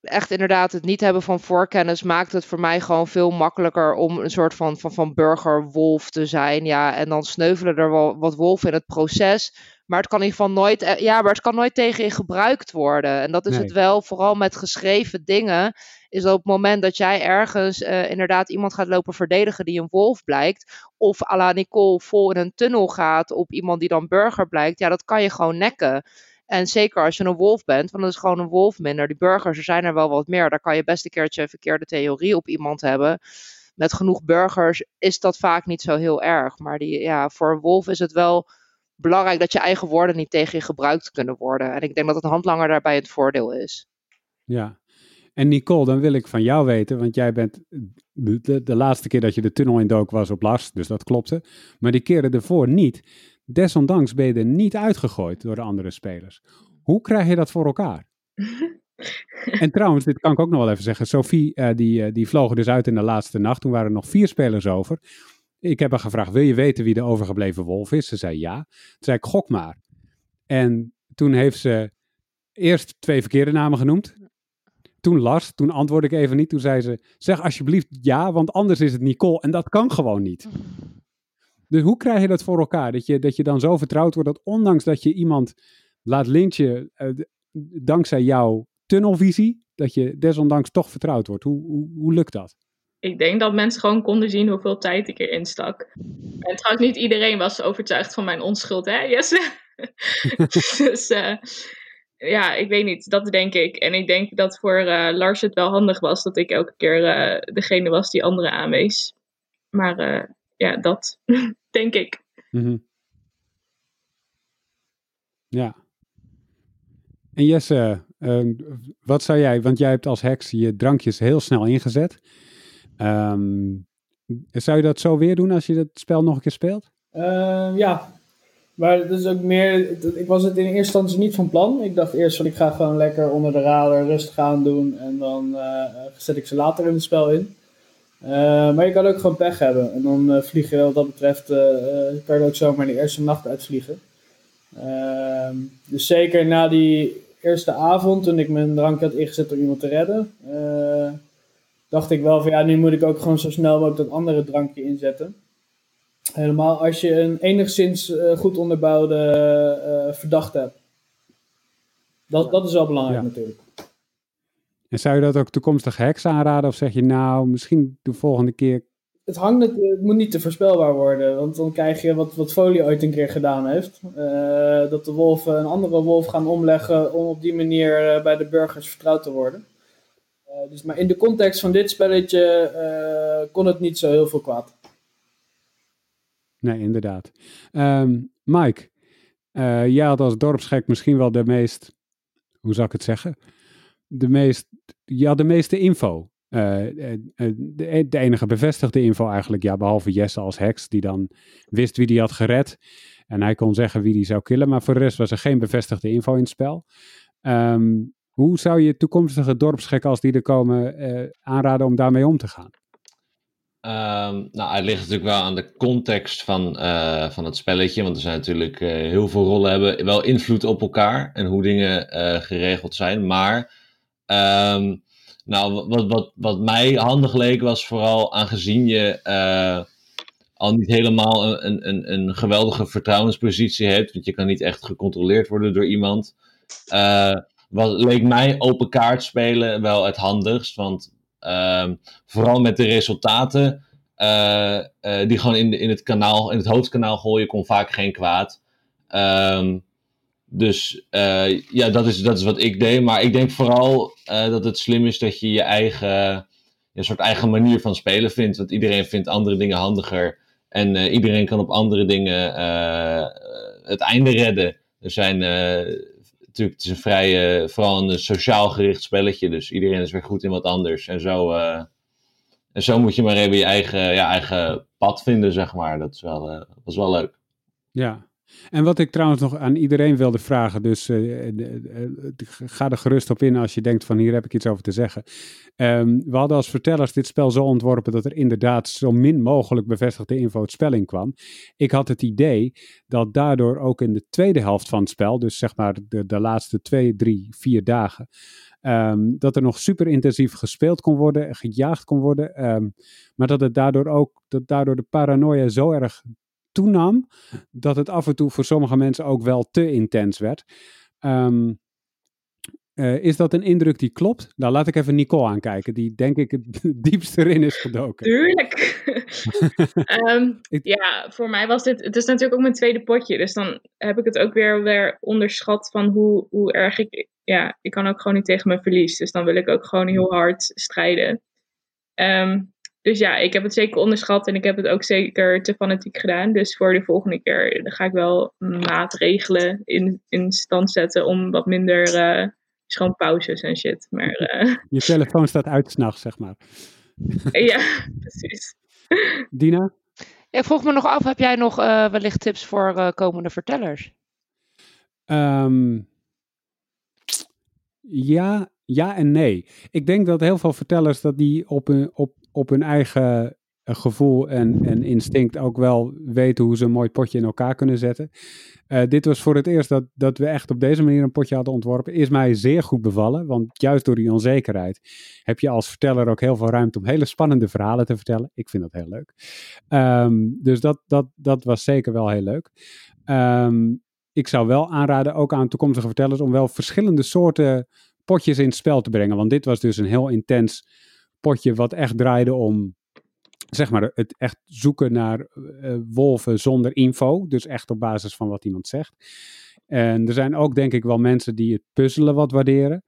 echt inderdaad, het niet hebben van voorkennis maakt het voor mij gewoon veel makkelijker om een soort van burgerwolf te zijn. Ja, en dan sneuvelen er wel wat wolven in het proces. Maar het kan in ieder geval nooit, maar het kan nooit tegen je gebruikt worden. En dat is het wel, vooral met geschreven dingen, is dat op het moment dat jij ergens inderdaad iemand gaat lopen verdedigen die een wolf blijkt, of à la Nicole vol in een tunnel gaat op iemand die dan burger blijkt, ja, dat kan je gewoon nekken. En zeker als je een wolf bent, want dat is gewoon een wolf minder. Die burgers, er zijn er wel wat meer. Daar kan je best een keertje een verkeerde theorie op iemand hebben. Met genoeg burgers is dat vaak niet zo heel erg. Maar voor een wolf is het wel belangrijk dat je eigen woorden niet tegen je gebruikt kunnen worden. En ik denk dat het handlanger daarbij het voordeel is. Ja, en Nicole, dan wil ik van jou weten, want jij bent de laatste keer dat je de tunnel in dook was op Lars, dus dat klopte. Maar die keren ervoor niet. Desondanks ben je er niet uitgegooid door de andere spelers. Hoe krijg je dat voor elkaar? En trouwens, dit kan ik ook nog wel even zeggen. Sophie, die vloog er dus uit in de laatste nacht. Toen waren er nog 4 spelers over. Ik heb haar gevraagd, wil je weten wie de overgebleven wolf is? Ze zei ja. Toen zei ik, gok maar. En toen heeft ze eerst 2 verkeerde namen genoemd. Toen Lars, toen antwoordde ik even niet. Toen zei ze, zeg alsjeblieft ja, want anders is het Nicole. En dat kan gewoon niet. Dus hoe krijg je dat voor elkaar? Dat je dan zo vertrouwd wordt dat ondanks dat je iemand laat lintje dankzij jouw tunnelvisie, dat je desondanks toch vertrouwd wordt. Hoe lukt dat? Ik denk dat mensen gewoon konden zien hoeveel tijd ik erin stak. En trouwens niet iedereen was overtuigd van mijn onschuld, hè Jesse? Dus ja, ik weet niet, dat denk ik. En ik denk dat voor Lars het wel handig was dat ik elke keer degene was die anderen aanwees. Maar ja, dat denk ik. Mm-hmm. Ja. En Jesse, wat zou jij, want jij hebt als heks je drankjes heel snel ingezet. Zou je dat zo weer doen als je het spel nog een keer speelt? Ja. Maar dat is ook meer, ik was het in eerste instantie niet van plan. Ik dacht eerst van ik ga gewoon lekker onder de radar rustig aan doen. En dan zet ik ze later in het spel in. Maar je kan ook gewoon pech hebben. En dan vlieg je wat dat betreft, kan je ook zomaar de eerste nacht uitvliegen. Dus zeker na die eerste avond, toen ik mijn drankje had ingezet om iemand te redden. Dacht ik wel van ja, nu moet ik ook gewoon zo snel mogelijk dat andere drankje inzetten. Helemaal als je een enigszins goed onderbouwde verdachte hebt. Dat is wel belangrijk natuurlijk. En zou je dat ook toekomstig heks aanraden? Of zeg je nou, misschien de volgende keer... Het moet niet te voorspelbaar worden. Want dan krijg je wat Foaly ooit een keer gedaan heeft. Dat de wolven een andere wolf gaan omleggen om op die manier bij de burgers vertrouwd te worden. Dus, maar in de context van dit spelletje kon het niet zo heel veel kwaad. Nee, inderdaad. Mike, jij had als dorpsgek misschien wel de meest... Hoe zou ik het zeggen? Je had de meeste info. De enige bevestigde info eigenlijk. Ja, behalve Jesse als heks, die dan wist wie die had gered. En hij kon zeggen wie die zou killen. Maar voor de rest was er geen bevestigde info in het spel. Hoe zou je toekomstige dorpsgekken, als die er komen, aanraden om daarmee om te gaan? Nou, het ligt natuurlijk wel aan de context van het spelletje, want er zijn natuurlijk heel veel rollen hebben wel invloed op elkaar en hoe dingen geregeld zijn, maar nou, wat mij handig leek was vooral aangezien je al niet helemaal een geweldige vertrouwenspositie hebt, want je kan niet echt gecontroleerd worden door iemand, wat leek mij open kaart spelen wel het handigst, want vooral met de resultaten die gewoon in het hoofdkanaal gooien kon vaak geen kwaad. Dus dat is wat ik deed. Maar ik denk vooral dat het slim is dat je je eigen, een soort eigen manier van spelen vindt. Want iedereen vindt andere dingen handiger. En iedereen kan op andere dingen het einde redden. Er zijn... Natuurlijk, het is vooral een sociaal gericht spelletje. Dus iedereen is weer goed in wat anders. En zo moet je maar even je eigen pad vinden, zeg maar. Dat was wel leuk. Ja. En wat ik trouwens nog aan iedereen wilde vragen. Dus ga er gerust op in als je denkt van hier heb ik iets over te zeggen. We hadden als vertellers dit spel zo ontworpen dat er inderdaad zo min mogelijk bevestigde info het spel in kwam. Ik had het idee dat daardoor ook in de tweede helft van het spel, dus zeg maar de laatste 2, 3, 4 dagen, dat er nog super intensief gespeeld kon worden, gejaagd kon worden. Maar dat het daardoor de paranoia zo erg toenam, dat het af en toe voor sommige mensen ook wel te intens werd. Is dat een indruk die klopt? Nou, laat ik even Nicole aankijken, die denk ik het diepst erin is gedoken. Tuurlijk! Ja, voor mij was dit... Het is natuurlijk ook mijn tweede potje, dus dan heb ik het ook weer onderschat van hoe erg ik... Ja, ik kan ook gewoon niet tegen mijn verlies, dus dan wil ik ook gewoon heel hard strijden. Dus ja, ik heb het zeker onderschat en ik heb het ook zeker te fanatiek gedaan. Dus voor de volgende keer ga ik wel maatregelen in stand zetten om wat minder schoon pauzes en shit. Maar, je telefoon staat uit 's nachts, zeg maar. Ja, precies. Dina? Ja, ik vroeg me nog af, heb jij nog wellicht tips voor komende vertellers? Ja en nee. Ik denk dat heel veel vertellers dat die op hun eigen gevoel en instinct ook wel weten hoe ze een mooi potje in elkaar kunnen zetten. Dit was voor het eerst dat we echt op deze manier een potje hadden ontworpen. Is mij zeer goed bevallen, want juist door die onzekerheid heb je als verteller ook heel veel ruimte om hele spannende verhalen te vertellen. Ik vind dat heel leuk. Dus dat was zeker wel heel leuk. Ik zou wel aanraden, ook aan toekomstige vertellers, om wel verschillende soorten potjes in het spel te brengen. Want dit was dus een heel intens potje wat echt draaide om, zeg maar, het echt zoeken naar wolven zonder info. Dus echt op basis van wat iemand zegt. En er zijn ook denk ik wel mensen die het puzzelen wat waarderen.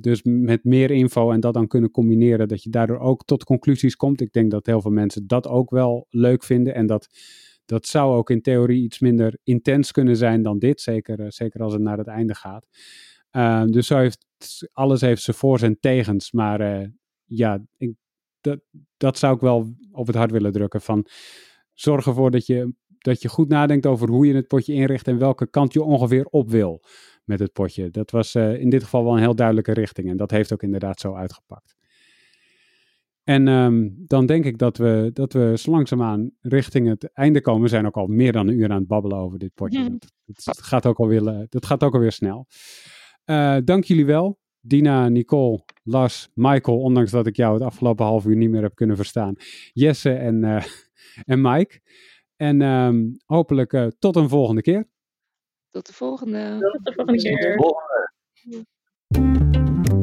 Dus met meer info en dat dan kunnen combineren, dat je daardoor ook tot conclusies komt. Ik denk dat heel veel mensen dat ook wel leuk vinden. En dat zou ook in theorie iets minder intens kunnen zijn dan dit. Zeker als het naar het einde gaat. Dus zo alles heeft zijn voor's en tegens. Maar dat zou ik wel op het hart willen drukken. Van, zorg ervoor dat je goed nadenkt over hoe je het potje inricht en welke kant je ongeveer op wil met het potje. Dat was in dit geval wel een heel duidelijke richting en dat heeft ook inderdaad zo uitgepakt. En dan denk ik dat we zo langzaamaan richting het einde komen. We zijn ook al meer dan een uur aan het babbelen over dit potje. Dat gaat ook alweer snel. Dank jullie wel. Dina, Nicole, Lars, Maikel, ondanks dat ik jou het afgelopen half uur niet meer heb kunnen verstaan. Jesse en Mike. En hopelijk tot een volgende keer. Tot de volgende keer.